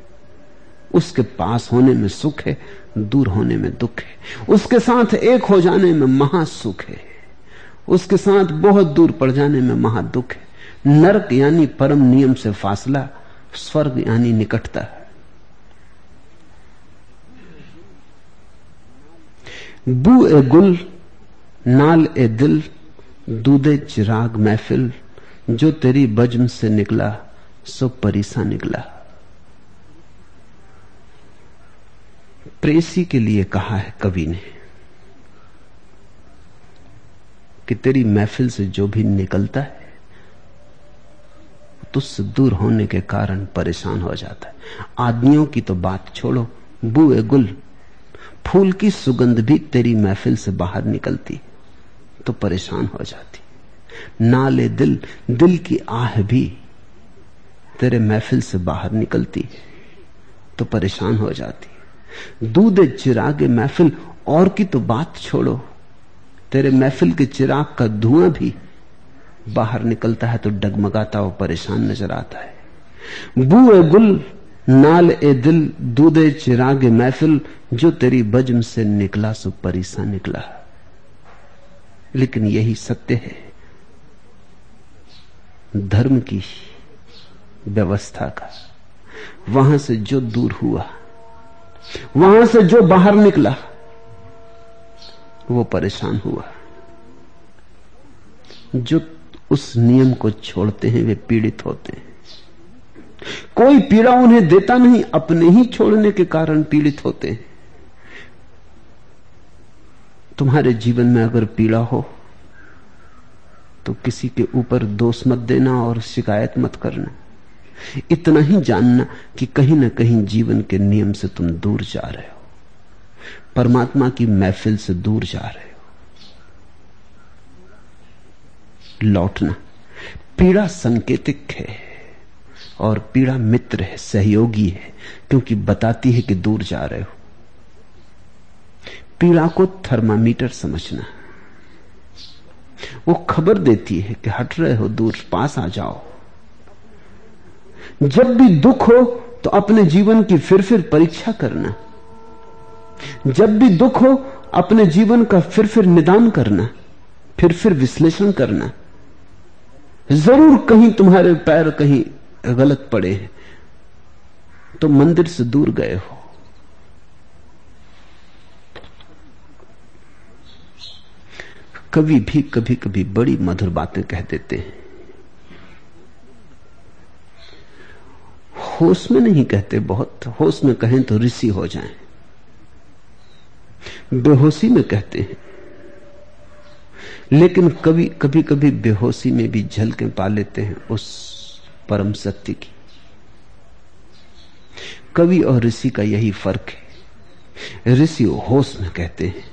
उसके पास होने में सुख है, दूर होने में दुख है। उसके साथ एक हो जाने में महासुख है, उसके साथ बहुत दूर पड़ जाने में महादुख है। नरक यानी परम नियम से फासला, स्वर्ग यानी निकटता है। बू ए गुल नाल ए दिल, दूधे चिराग महफिल, जो तेरी बज्म से निकला सो परीसा निकला। प्रेसी के लिए कहा है कवि ने कि तेरी महफिल से जो भी निकलता है तुझसे दूर होने के कारण परेशान हो जाता है। आदमियों की तो बात छोड़ो, बूए गुल फूल की सुगंध भी तेरी महफिल से बाहर निकलती तो परेशान हो जाती। नाले दिल, दिल की आह भी तेरे महफिल से बाहर निकलती तो परेशान हो जाती। दूधे चिरागे महफिल, और की तो बात छोड़ो, तेरे महफिल के चिराग का धुआं भी बाहर निकलता है तो डगमगाता और परेशान नजर आता है। बू ए गुल नाल ए दिल, दूधे चिरागे महफिल, जो तेरी बज्म से निकला सो परीसा निकला। लेकिन यही सत्य है धर्म की व्यवस्था का। वहां से जो दूर हुआ, वहां से जो बाहर निकला, वो परेशान हुआ। जो उस नियम को छोड़ते हैं वे पीड़ित होते हैं। कोई पीड़ा उन्हें देता नहीं, अपने ही छोड़ने के कारण पीड़ित होते हैं। तुम्हारे जीवन में अगर पीड़ा हो तो किसी के ऊपर दोष मत देना और शिकायत मत करना। इतना ही जानना कि कहीं ना कहीं जीवन के नियम से तुम दूर जा रहे हो, परमात्मा की महफिल से दूर जा रहे हो। लौटना। पीड़ा संकेतिक है और पीड़ा मित्र है, सहयोगी है, क्योंकि बताती है कि दूर जा रहे हो। पीड़ा को थर्मामीटर समझना, वो खबर देती है कि हट रहे हो दूर, पास आ जाओ। जब भी दुख हो तो अपने जीवन की फिर परीक्षा करना, जब भी दुख हो अपने जीवन का फिर निदान करना, फिर विश्लेषण करना। जरूर कहीं तुम्हारे पैर कहीं गलत पड़े हैं, तो मंदिर से दूर गए हो। कवि भी कभी कभी बड़ी मधुर बातें कह देते हैं, होश में नहीं कहते। बहुत होश में कहें तो ऋषि हो जाएं, बेहोशी में कहते हैं। लेकिन कवि कभी कभी बेहोशी में भी झलकें पा लेते हैं उस परम सत्य की। कवि और ऋषि का यही फर्क है। ऋषि होश में कहते हैं,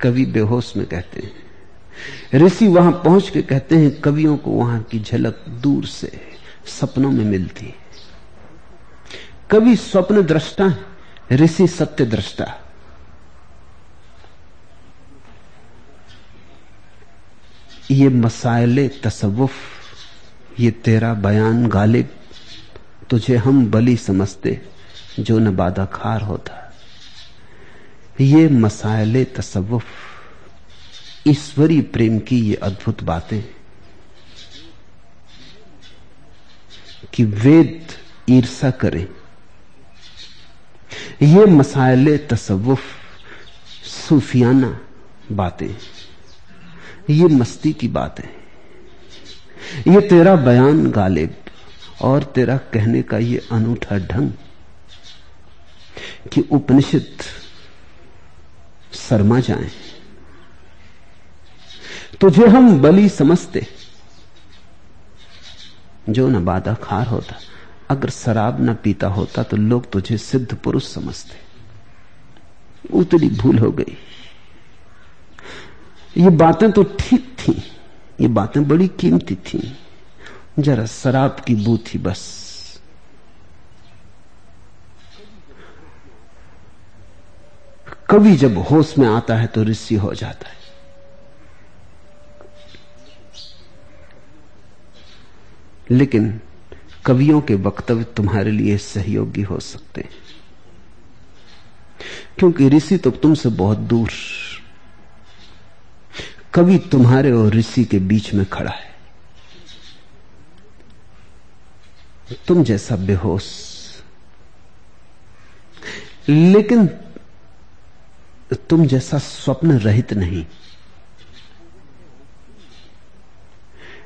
कवि बेहोश में कहते हैं। ऋषि वहां पहुंच के कहते हैं, कवियों को वहां की झलक दूर से सपनों में मिलती है। कवि स्वप्न दृष्टा है, ऋषि सत्य दृष्टा। ये मसाइले तसव्वुफ, ये तेरा बयान गालिब, तुझे हम बलि समझते जो न बादाखार होता। ये मसाइले तसव्वुफ, ईश्वरी प्रेम की ये अद्भुत बातें कि वेद ईर्षा करें। ये मसाइले तसव्वुफ सूफियाना बातें, ये मस्ती की बातें, ये तेरा बयान गालिब और तेरा कहने का ये अनूठा ढंग कि उपनिषद शर्मा जाएं। तुझे हम बलि समझते जो न बादाखार होता। अगर शराब न पीता होता तो लोग तुझे सिद्ध पुरुष समझते। उतनी भूल हो गई। ये बातें तो ठीक थी, ये बातें बड़ी कीमती थी, जरा शराब की बू थी बस। कवि जब होश में आता है तो ऋषि हो जाता है। लेकिन कवियों के वक्तव्य तुम्हारे लिए सहयोगी हो सकते हैं, क्योंकि ऋषि तो तुमसे बहुत दूर, कवि तुम्हारे और ऋषि के बीच में खड़ा है। तुम जैसा बेहोश, लेकिन तुम जैसा स्वप्न रहित नहीं।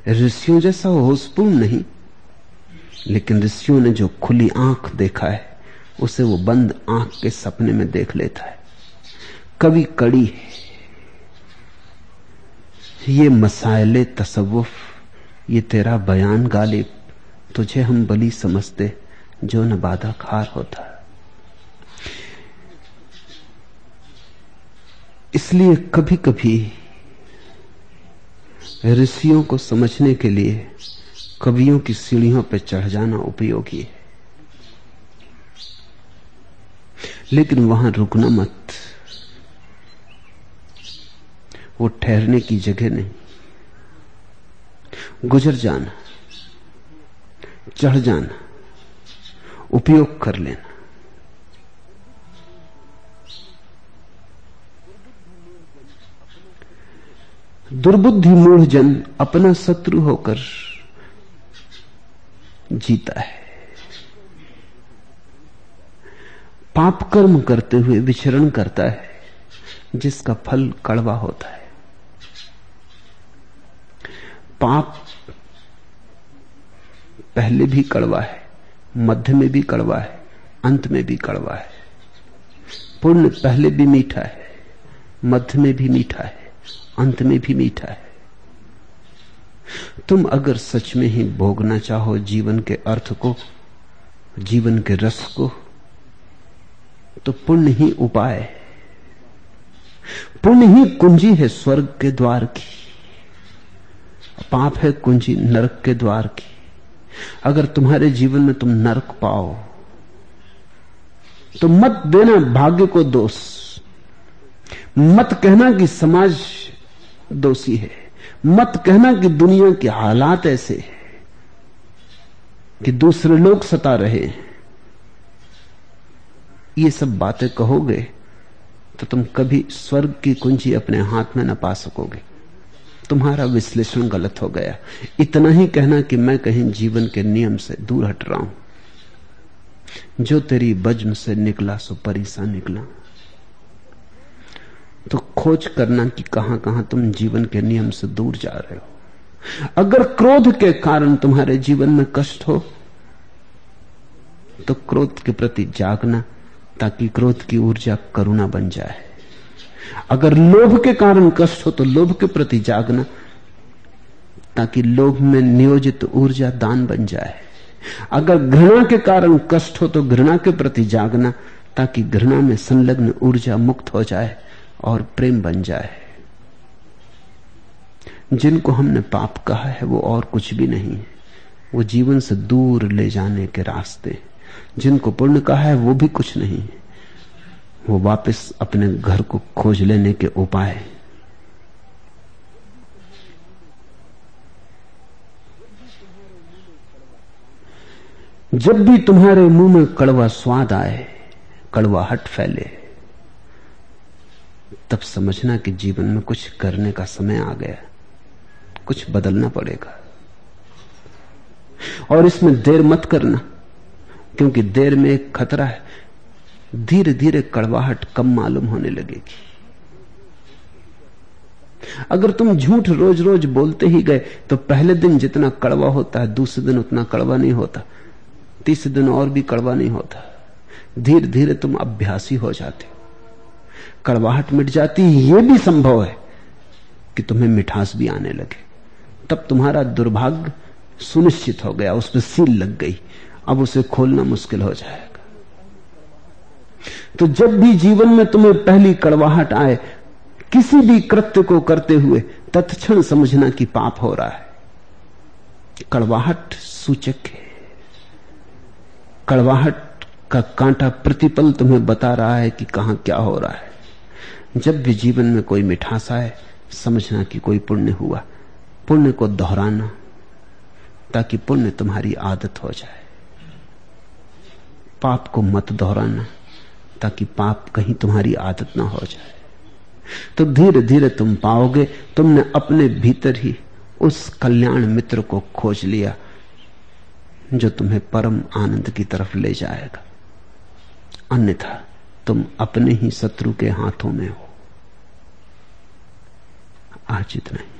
ऋषियों जैसा होशपूर्ण नहीं, लेकिन ऋषियों ने जो खुली आंख देखा है उसे वो बंद आंख के सपने में देख लेता है। कवि कड़ी है। ये मसाइले तसव्वुफ, ये तेरा बयान गालिब, तुझे हम बलि समझते जो न बादाखार होता। इसलिए कभी कभी ऋषियों को समझने के लिए कवियों की सीढ़ियों पर चढ़ जाना उपयोगी है, लेकिन वहां रुकना मत। वो ठहरने की जगह नहीं। गुजर जाना, चढ़ जाना, उपयोग कर लेना। दुर्बुद्धि मूढ़ जन अपना शत्रु होकर जीता है। पाप कर्म करते हुए विचरण करता है, जिसका फल कड़वा होता है। पाप पहले भी कड़वा है, मध्य में भी कड़वा है, अंत में भी कड़वा है। पुण्य पहले भी मीठा है, मध्य में भी मीठा है, अंत में भी मीठा है। तुम अगर सच में ही भोगना चाहो जीवन के अर्थ को, जीवन के रस को, तो पुण्य ही उपाय है, पुण्य ही कुंजी है स्वर्ग के द्वार की। पाप है कुंजी नरक के द्वार की। अगर तुम्हारे जीवन में तुम नरक पाओ तो मत देना भाग्य को दोष, मत कहना कि समाज दोषी है, मत कहना कि दुनिया के हालात ऐसे हैं कि दूसरे लोग सता रहे हैं। ये सब बातें कहोगे तो तुम कभी स्वर्ग की कुंजी अपने हाथ में न पा सकोगे। तुम्हारा विश्लेषण गलत हो गया। इतना ही कहना कि मैं कहीं जीवन के नियम से दूर हट रहा हूं, जो तेरी बज्म से निकला सो परिसा निकला। तो खोज करना कि कहां कहां तुम जीवन के नियम से दूर जा रहे हो। अगर क्रोध के कारण तुम्हारे जीवन में कष्ट हो तो क्रोध के प्रति जागना, ताकि क्रोध की ऊर्जा करुणा बन जाए। अगर लोभ के कारण कष्ट हो तो लोभ के प्रति जागना, ताकि लोभ में नियोजित ऊर्जा दान बन जाए। अगर घृणा के कारण कष्ट हो तो घृणा के प्रति जागना, ताकि घृणा में संलग्न ऊर्जा मुक्त हो जाए और प्रेम बन जाए। जिनको हमने पाप कहा है वो और कुछ भी नहीं, वो जीवन से दूर ले जाने के रास्ते। जिनको पुण्य कहा है वो भी कुछ नहीं, वो वापस अपने घर को खोज लेने के उपाय। जब भी तुम्हारे मुंह में कड़वा स्वाद आए, कड़वाहट फैले, तब समझना कि जीवन में कुछ करने का समय आ गया, कुछ बदलना पड़ेगा। और इसमें देर मत करना, क्योंकि देर में एक खतरा है, धीरे धीरे कड़वाहट कम मालूम होने लगेगी। अगर तुम झूठ रोज रोज बोलते ही गए तो पहले दिन जितना कड़वा होता है दूसरे दिन उतना कड़वा नहीं होता, तीसरे दिन और भी कड़वा नहीं होता। धीरे धीरे तुम अभ्यासी हो जाते हो, कड़वाहट मिट जाती है। यह भी संभव है कि तुम्हें मिठास भी आने लगे। तब तुम्हारा दुर्भाग्य सुनिश्चित हो गया, उस पर सील लग गई, अब उसे खोलना मुश्किल हो जाएगा। तो जब भी जीवन में तुम्हें पहली कड़वाहट आए, किसी भी कृत्य को करते हुए तत्क्षण समझना कि पाप हो रहा है। कड़वाहट सूचक है, कड़वाहट का कांटा प्रतिपल तुम्हें बता रहा है कि कहां क्या हो रहा है। जब भी जीवन में कोई मिठास आए, समझना कि कोई पुण्य हुआ। पुण्य को दोहराना ताकि पुण्य तुम्हारी आदत हो जाए। पाप को मत दोहराना ताकि पाप कहीं तुम्हारी आदत ना हो जाए। तो धीरे धीरे तुम पाओगे तुमने अपने भीतर ही उस कल्याण मित्र को खोज लिया जो तुम्हें परम आनंद की तरफ ले जाएगा। अन्यथा तुम अपने ही शत्रु के हाथों में हो। आज इतना ही।